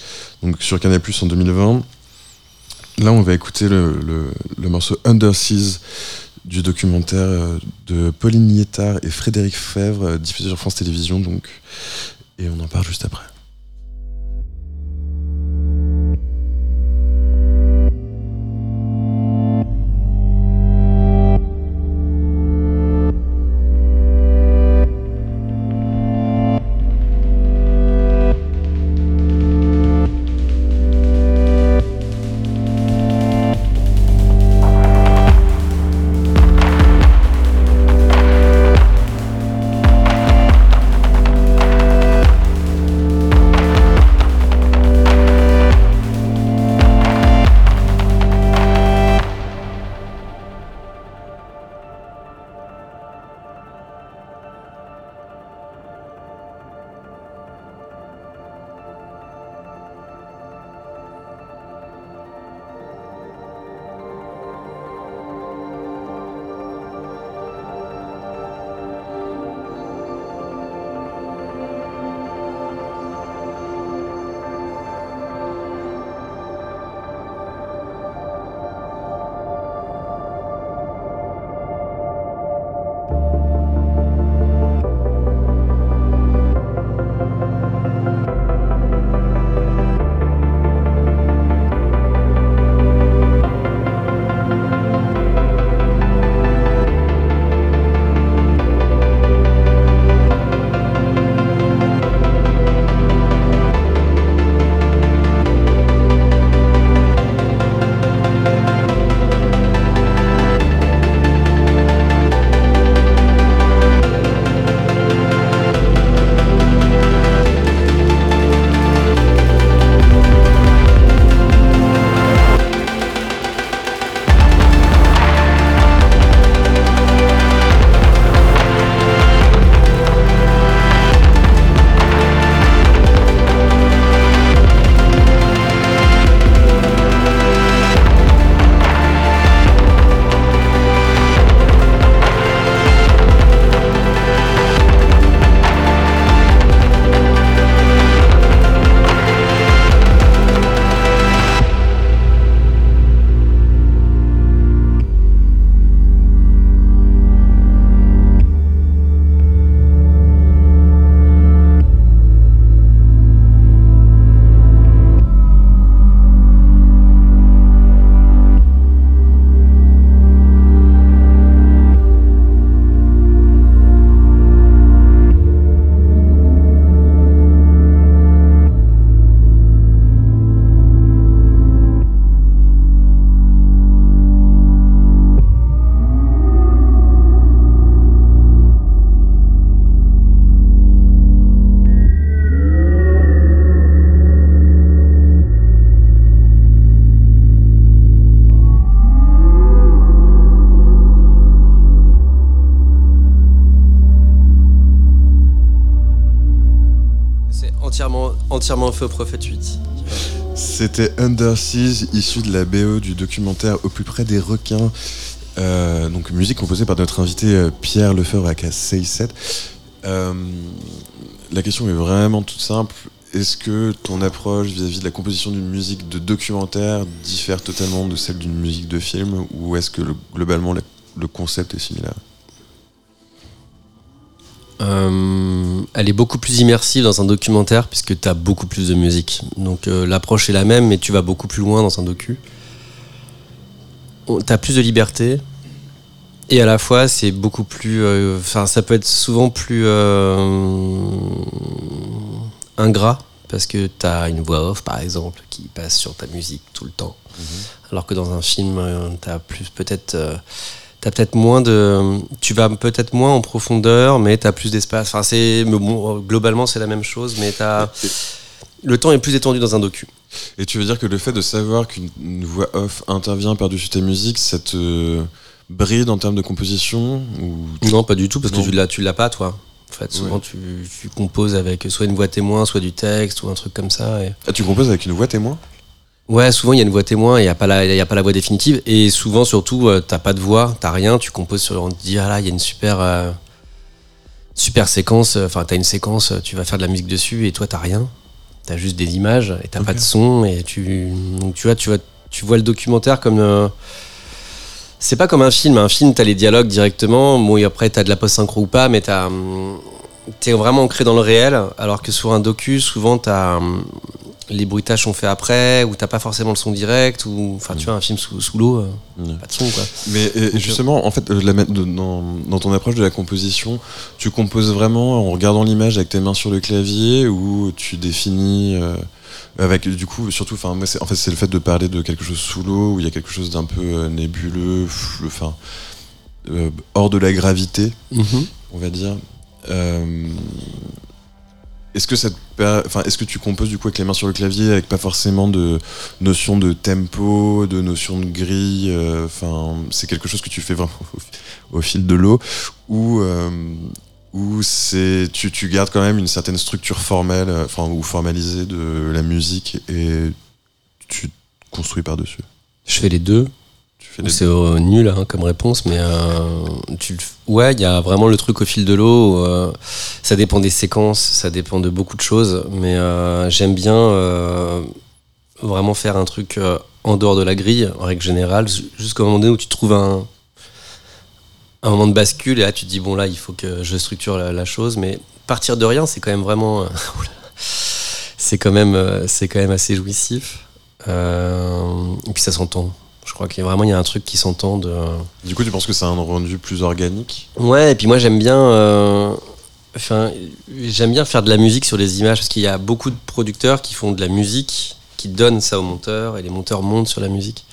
donc sur Canal+ en deux mille vingt. Là, on va écouter le, le, le morceau Underseas du documentaire de Pauline Liétard et Frédéric Fèvre, diffusé sur France Télévisions, donc, et on en parle juste après. Entièrement, entièrement feu Prophète huit. C'était Underseas, issu de la B O du documentaire Au plus près des requins. Euh, donc musique composée par notre invité Pierre Lefeuvre à K C sept. Euh, la question est vraiment toute simple. Est-ce que ton approche vis-à-vis de la composition d'une musique de documentaire diffère totalement de celle d'une musique de film, ou est-ce que le, globalement le, le concept est similaire ? Euh, elle est beaucoup plus immersive dans un documentaire puisque tu as beaucoup plus de musique. Donc euh, l'approche est la même mais tu vas beaucoup plus loin dans un docu. Tu as plus de liberté et à la fois c'est beaucoup plus... Euh, ça peut être souvent plus euh, ingrat parce que tu as une voix off par exemple qui passe sur ta musique tout le temps. Mm-hmm. Alors que dans un film, euh, tu as plus peut-être... Euh, T'as peut-être moins de, tu vas peut-être moins en profondeur, mais t'as plus d'espace. Enfin, c'est bon, globalement c'est la même chose, mais t'as le temps est plus étendu dans un docu. Et tu veux dire que le fait de savoir qu'une voix off intervient par-dessus tes musiques, ça te bride en termes de composition ou... Non, pas du tout, parce non. que tu l'as, tu l'as pas toi. En fait, souvent ouais. tu, tu composes avec soit une voix témoin, soit du texte ou un truc comme ça. Et... Ah, tu composes avec une voix témoin ? Ouais, souvent il y a une voix témoin, il n'y a, a pas la voix définitive, et souvent surtout euh, t'as pas de voix, t'as rien, tu composes sur, on te dit ah là il y a une super euh, super séquence, enfin euh, t'as une séquence, tu vas faire de la musique dessus et toi t'as rien, t'as juste des images et t'as okay. pas de son et tu donc tu vois tu vois tu vois le documentaire comme euh, c'est pas comme un film, un film t'as les dialogues directement, bon et après t'as de la post-synchro ou pas, mais t'as hum, t'es vraiment ancré dans le réel, alors que sur un docu souvent t'as hum, les bruitages sont faits après, ou t'as pas forcément le son direct, ou enfin mmh. tu vois un film sous, sous l'eau, euh, mmh. pas de son quoi. Mais et, justement, en fait, la, dans, dans ton approche de la composition, tu composes vraiment en regardant l'image avec tes mains sur le clavier, ou tu définis euh, avec du coup surtout, enfin moi c'est en fait c'est le fait de parler de quelque chose sous l'eau où il y a quelque chose d'un peu euh, nébuleux, enfin euh, hors de la gravité, mmh. on va dire. Euh, Est-ce que, ça te, enfin, est-ce que tu composes du coup avec les mains sur le clavier, avec pas forcément de notion de tempo, de notion de grille, euh, c'est quelque chose que tu fais vraiment au, au fil de l'eau, ou euh, ou c'est tu, tu gardes quand même une certaine structure formelle, enfin ou formalisée de la musique et tu construis par dessus. Je fais les deux. Tu fais les c'est deux. Nul hein, comme réponse, mais euh, tu le fais. Ouais, il y a vraiment le truc au fil de l'eau, euh, ça dépend des séquences, ça dépend de beaucoup de choses, mais euh, j'aime bien euh, vraiment faire un truc euh, en dehors de la grille, en règle générale, jusqu'au moment donné où tu trouves un, un moment de bascule, et là tu te dis, bon là, il faut que je structure la, la chose, mais partir de rien, c'est quand même vraiment... Euh, c'est, quand même, euh, c'est quand même assez jouissif, euh, et puis ça s'entend. Je crois qu'il y a vraiment il y a un truc qui s'entend de... Du coup, tu penses que c'est un rendu plus organique ? Ouais, et puis moi j'aime bien, euh, enfin, j'aime bien faire de la musique sur les images parce qu'il y a beaucoup de producteurs qui font de la musique, qui donnent ça aux monteurs et les monteurs montent sur la musique.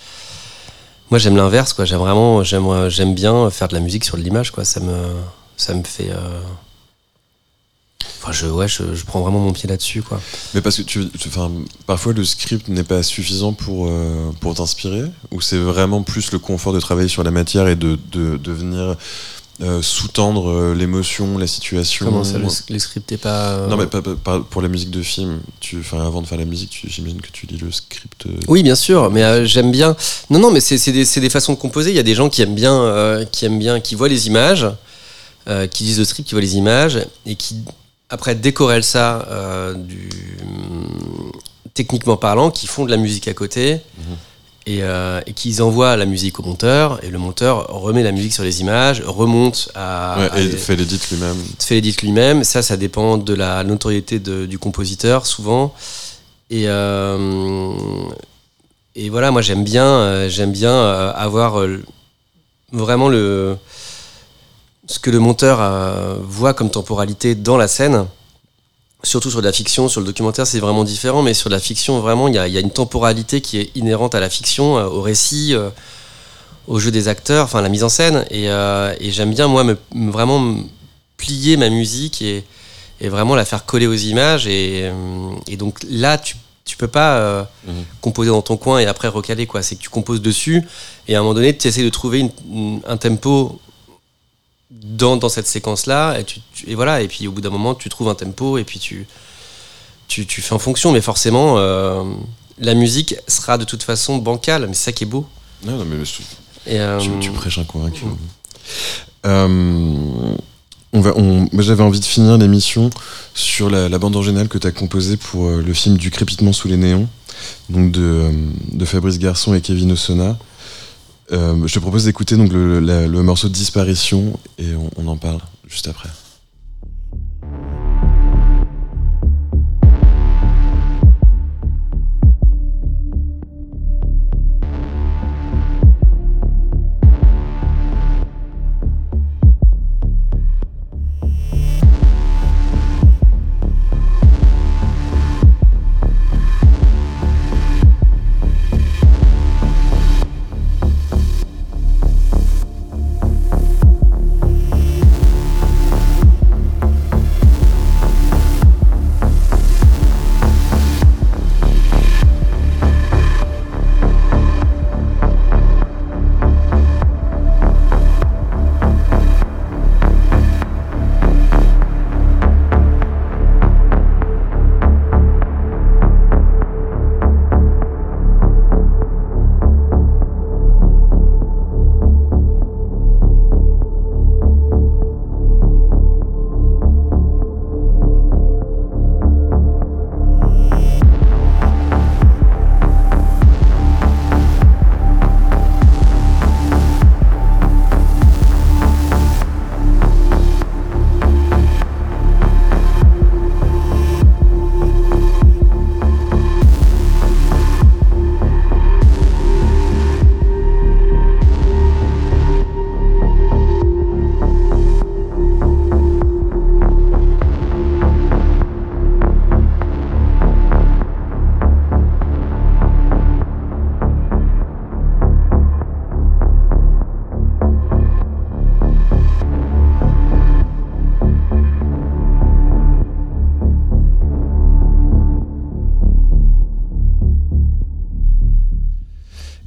Moi j'aime l'inverse, quoi. J'aime vraiment, j'aime, j'aime bien faire de la musique sur de l'image, quoi. Ça me, ça me fait. Euh... Enfin, je, ouais, je, je prends vraiment mon pied là-dessus, quoi. Mais parce que tu, tu enfin, parfois le script n'est pas suffisant pour euh, pour t'inspirer, ou c'est vraiment plus le confort de travailler sur la matière et de de, de venir euh, sous-tendre euh, l'émotion, la situation. Comment ça, le, le script est pas euh... Non, mais pas, pas, pas pour la musique de film. Tu, enfin, avant de faire la musique, tu, j'imagine que tu lis le script. Euh... Oui, bien sûr, mais euh, j'aime bien. Non, non, mais c'est c'est des c'est des façons de composer. Il y a des gens qui aiment bien, euh, qui aiment bien, qui voient les images, euh, qui lisent le script, qui voient les images et qui après décorrèle ça euh, du techniquement parlant, qui font de la musique à côté mmh. et, euh, et qu'ils envoient la musique au monteur et le monteur remet la musique sur les images, remonte à, ouais, à et les, fait l'édit lui-même. Fait l'édit lui-même. Ça, ça dépend de la notoriété de, du compositeur souvent. Et euh, et voilà, moi j'aime bien, euh, j'aime bien euh, avoir euh, vraiment le ce que le monteur euh, voit comme temporalité dans la scène, surtout sur de la fiction, sur le documentaire c'est vraiment différent, mais sur de la fiction vraiment il y a, y a une temporalité qui est inhérente à la fiction, euh, au récit, euh, au jeu des acteurs, enfin la mise en scène, et, euh, et j'aime bien moi me, me vraiment me plier ma musique et, et vraiment la faire coller aux images, et, et donc là tu tu peux pas euh, mmh. composer dans ton coin et après recaler, quoi. C'est que tu composes dessus et à un moment donné tu essaies de trouver une, une, un tempo Dans, dans cette séquence là et, tu, tu, et voilà, et puis au bout d'un moment tu trouves un tempo et puis tu tu, tu fais en fonction, mais forcément, euh, la musique sera de toute façon bancale, mais c'est ça qui est beau. Non, non, mais et, euh, tu, tu prêches un convaincu. Ouais. Euh, on va, on, moi, j'avais envie de finir l'émission sur la, la bande originale que tu as composée pour euh, le film Du Crépitement sous les Néons, donc de, euh, de Fabrice Garçon et Kevin Osona. Euh, je te propose d'écouter donc le, la, le morceau de Disparition et on, on en parle juste après.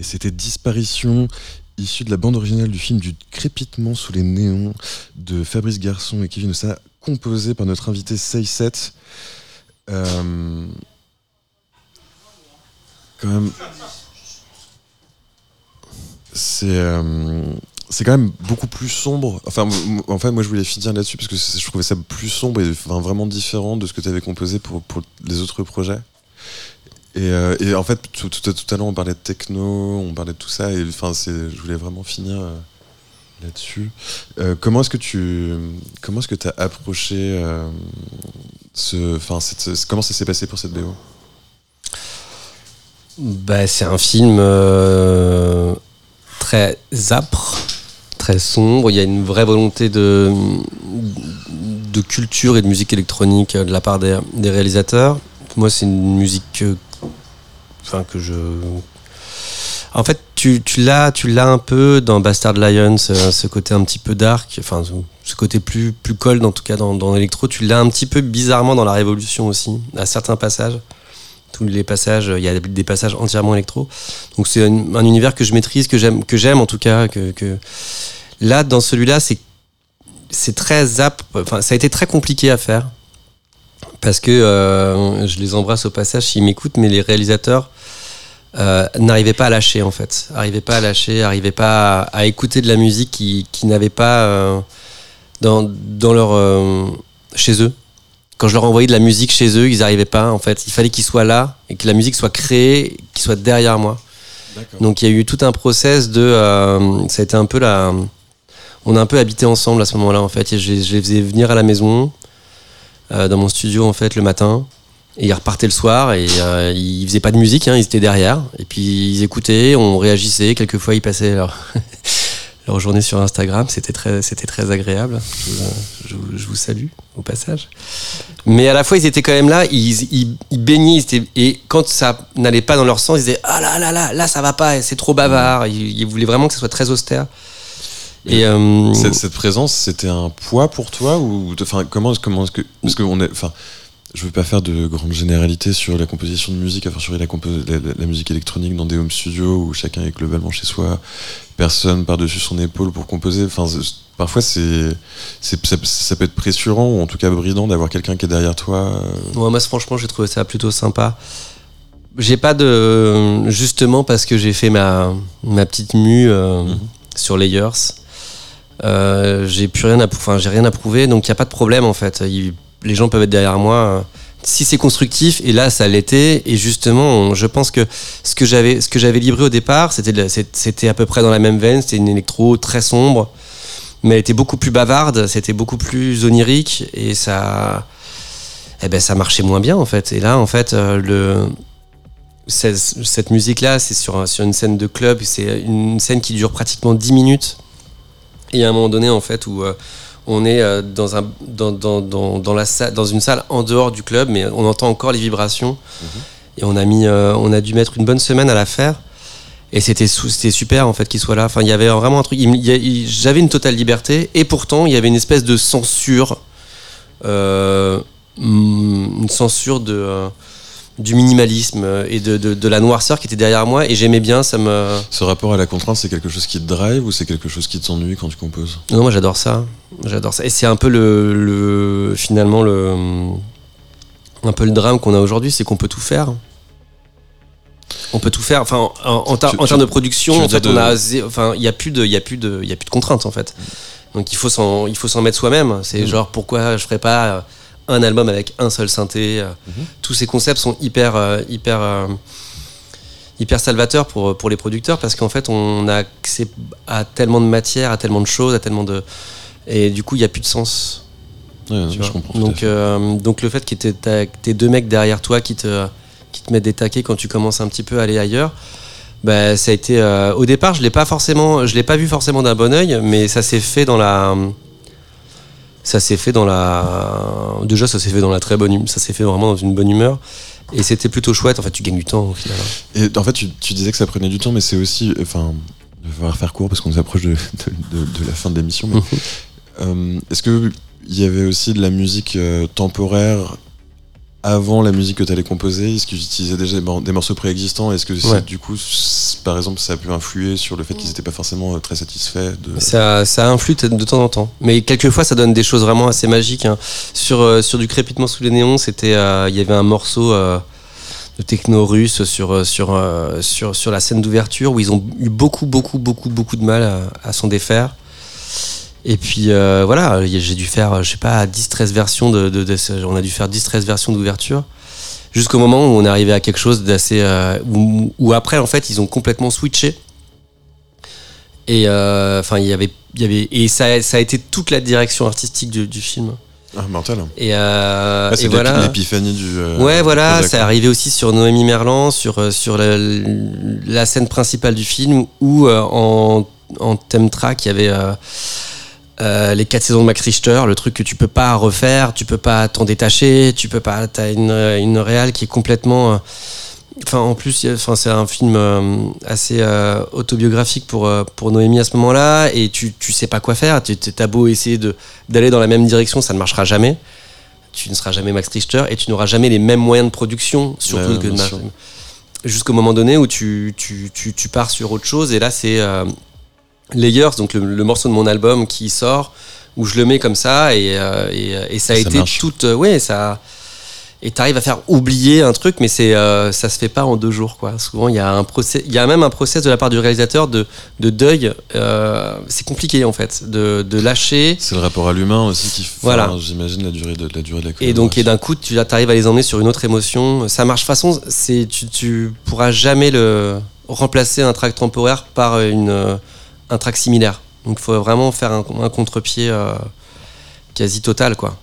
C'était Disparition, issue de la bande originale du film Du Crépitement sous les Néons de Fabrice Garçon et Kevin Osona, composée par notre invité Seyset. Euh... Quand même, c'est euh... c'est quand même beaucoup plus sombre. Enfin, m- en fait, moi je voulais finir là-dessus parce que je trouvais ça plus sombre et enfin, vraiment différent de ce que tu avais composé pour, pour les autres projets. Et, euh, et en fait, tout, tout, tout à l'heure, on parlait de techno, on parlait de tout ça, et enfin, c'est, je voulais vraiment finir euh, là-dessus. Euh, comment est-ce que tu, comment est-ce que t'as approché, euh, ce, enfin, comment ça s'est passé pour cette B O ? Bah, c'est un film euh, très âpre, très sombre. Il y a une vraie volonté de, de culture et de musique électronique de la part des, des réalisateurs. Moi, c'est une musique que, enfin, que je... En fait, tu, tu, l'as, tu l'as un peu dans Bastard Lion, ce, ce côté un petit peu dark, enfin, ce côté plus, plus cold, en tout cas, dans, dans l'électro. Tu l'as un petit peu bizarrement dans La Révolution aussi, à certains passages. Tous les passages, il y a des passages entièrement électro. Donc, c'est un, un univers que je maîtrise, que j'aime, que j'aime en tout cas. Que, que... Là, dans celui-là, c'est, c'est très âpre. Enfin, ça a été très compliqué à faire. Parce que euh, je les embrasse au passage s'ils m'écoutent, mais les réalisateurs euh, n'arrivaient pas à lâcher en fait, n'arrivaient pas à lâcher, n'arrivaient pas à, à écouter de la musique qui, qui n'avait pas euh, dans, dans leur euh, chez eux. Quand je leur envoyais de la musique chez eux, ils n'arrivaient pas en fait. Il fallait qu'ils soient là et que la musique soit créée, qu'ils soient derrière moi. D'accord. Donc il y a eu tout un process de, euh, ça a été un peu la, on a un peu habité ensemble à ce moment-là en fait. Et je, je les faisais venir à la maison. Euh, dans mon studio en fait le matin et ils repartaient le soir et euh, ils faisaient pas de musique hein, ils étaient derrière et puis ils écoutaient, on réagissait, quelquefois ils passaient leur, leur journée sur Instagram, c'était très, c'était très agréable, je, je, je vous salue au passage, mais à la fois ils étaient quand même là, ils, ils, ils baignaient, ils étaient, et quand ça n'allait pas dans leur sens ils disaient ah là là là, là ça va pas, c'est trop bavard, ils, ils voulaient vraiment que ça soit très austère. Et euh... cette, cette présence, c'était un poids pour toi ou, enfin, comment, comment est-ce que, parce que on est, enfin, Je ne veux pas faire de grandes généralités sur la composition de musique, à fortiori la, compo- la, la musique électronique dans des home studios où chacun est globalement chez soi, personne par-dessus son épaule pour composer. Enfin, c'est, parfois, c'est, c'est, ça, ça peut être pressurant ou en tout cas bridant d'avoir quelqu'un qui est derrière toi. Ouais, moi, franchement, j'ai trouvé ça plutôt sympa. J'ai pas de... Justement, parce que j'ai fait ma, ma petite mue euh, mm-hmm. sur Layers, euh, j'ai plus rien à, enfin, j'ai rien à prouver, donc il n'y a pas de problème en fait. Il, les gens peuvent être derrière moi si c'est constructif, et là ça l'était, et justement on, je pense que ce que j'avais ce que j'avais livré au départ c'était c'était à peu près dans la même veine, c'était une électro très sombre mais elle était beaucoup plus bavarde, c'était beaucoup plus onirique et ça eh ben ça marchait moins bien en fait. Et là en fait le cette musique là c'est sur sur une scène de club, c'est une scène qui dure pratiquement dix minutes et à un moment donné en fait où on est dans, un, dans, dans, dans, dans, la salle, dans une salle en dehors du club, mais on entend encore les vibrations. Mmh. Et on a, mis, euh, on a dû mettre une bonne semaine à la faire. Et c'était, c'était super en fait, qu'il soit là. Enfin, il y avait vraiment un truc. Il, il, il, j'avais une totale liberté, et pourtant, il y avait une espèce de censure. Euh, une censure de, euh, du minimalisme et de, de, de la noirceur qui était derrière moi, et j'aimais bien. Ça me... Ce rapport à la contrainte, c'est quelque chose qui te drive ou c'est quelque chose qui t'ennuie quand tu composes ? Non, moi j'adore ça. J'adore ça. Et c'est un peu le, le finalement le un peu le drame qu'on a aujourd'hui, c'est qu'on peut tout faire. On peut tout faire. Enfin, en, en, en, ta, tu, en termes de production, en fait, de... on a, enfin, il y a plus de, il y a plus de, il y a plus de contraintes en fait. Donc il faut s'en, il faut s'en mettre soi-même. C'est mmh. genre pourquoi je ferais pas un album avec un seul synthé. Mmh. Tous ces concepts sont hyper, hyper, hyper salvateurs pour pour les producteurs parce qu'en fait, on a accès à tellement de matière, à tellement de choses, à tellement de et du coup il n'y a plus de sens. Ouais, je comprends. Donc, euh, donc le fait que t'es, t'as, t'es deux mecs derrière toi qui te, qui te mettent des taquets quand tu commences un petit peu à aller ailleurs, bah, ça a été, euh, au départ je l'ai pas forcément, je l'ai pas vu forcément d'un bon œil, mais ça s'est fait dans la ça s'est fait dans la déjà ça s'est fait dans la très bonne humeur, ça s'est fait vraiment dans une bonne humeur. Et c'était plutôt chouette, en fait tu gagnes du temps au final. Et en fait tu, tu disais que ça prenait du temps, mais c'est aussi, enfin je vais falloir faire court parce qu'on s'approche de, de, de, de la fin de l'émission, mais Euh, est-ce qu'il y avait aussi de la musique euh, temporaire avant la musique que tu allais composer ? Est-ce qu'ils utilisaient déjà des, mor- des morceaux préexistants ? Est-ce que ouais. c'est, du coup, par exemple, ça a pu influer sur le fait qu'ils n'étaient pas forcément euh, très satisfaits de... ça, ça influe de temps en temps. Mais quelquefois, ça donne des choses vraiment assez magiques. Hein. Sur, euh, sur Du Crépitement sous les Néons, il euh, y avait un morceau... Euh, de techno russe sur, sur, sur, sur la scène d'ouverture où ils ont eu beaucoup, beaucoup, beaucoup, beaucoup de mal à, à s'en défaire. Et puis euh, voilà, j'ai dû faire, je sais pas, dix treize versions de, de, de, on a dû faire dix treize versions d'ouverture jusqu'au moment où on arrivait à quelque chose d'assez. Euh, où, où après, en fait, ils ont complètement switché. Et enfin, euh, il y avait. Y avait et ça, ça a été toute la direction artistique du, du film. Ah, mental. Et, euh, ah, c'est et voilà. L'épiphanie du. Euh, ouais, voilà, ça arrivait aussi sur Noémie Merlant, sur sur la, la scène principale du film où euh, en en thème track il y avait euh, euh, les quatre saisons de Max Richter, le truc que tu peux pas refaire, tu peux pas t'en détacher, tu peux pas. T'as une une réal qui est complètement. Euh, Enfin, en plus, enfin, c'est un film euh, assez euh, autobiographique pour, euh, pour Noémie à ce moment-là, et tu, tu sais pas quoi faire. Tu, t'as beau essayer de, d'aller dans la même direction, ça ne marchera jamais. Tu ne seras jamais Max Richter et tu n'auras jamais les mêmes moyens de production, surtout ouais, que de ma... jusqu'au moment donné où tu, tu, tu, tu pars sur autre chose. Et là, c'est euh, Layers, donc le, le morceau de mon album qui sort, où je le mets comme ça, et, euh, et, et ça a ça été marche. Toute. Euh, ouais, ça. Et t'arrives à faire oublier un truc, mais c'est, euh, ça se fait pas en deux jours, quoi. Souvent, il y a un process, il y a même un process de la part du réalisateur de, de deuil. Euh, c'est compliqué, en fait, de, de lâcher. C'est le rapport à l'humain aussi qui fait, voilà. Hein, j'imagine, la durée de, la durée de la collaboration. Et donc, et d'un coup, tu arrives à les emmener sur une autre émotion. Ça marche de toute façon, c'est, tu, tu pourras jamais le, remplacer un track temporaire par une, un track similaire. Donc, il faut vraiment faire un, un contre-pied euh, quasi total, quoi.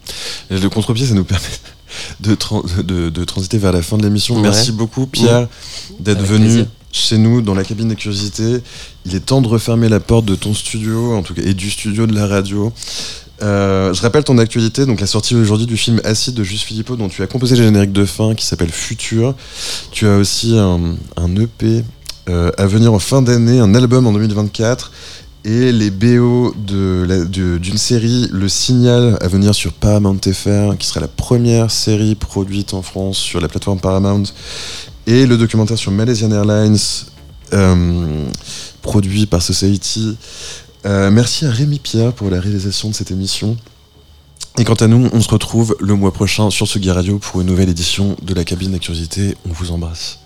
Et le contre-pied, ça nous permet... De, trans- de, de transiter vers la fin de l'émission. Ouais. Merci beaucoup, Pierre, oui. d'être Avec venu plaisir. Chez nous, dans la cabine des curiosités. Il est temps de refermer la porte de ton studio, en tout cas, et du studio de la radio. Euh, je rappelle ton actualité, donc la sortie aujourd'hui du film Acide de Juste Philippot, dont tu as composé le générique de fin, qui s'appelle Futur. Tu as aussi un, un E P euh, à venir en fin d'année, un album en deux mille vingt-quatre et les B O de la, de, d'une série Le Signal à venir sur Paramount F R, qui sera la première série produite en France sur la plateforme Paramount, et le documentaire sur Malaysian Airlines euh, produit par Society. Euh, merci à Rémi Pierre pour la réalisation de cette émission. Et quant à nous, on se retrouve le mois prochain sur Tsugi Radio pour une nouvelle édition de La Cabine des Curiosités. On vous embrasse.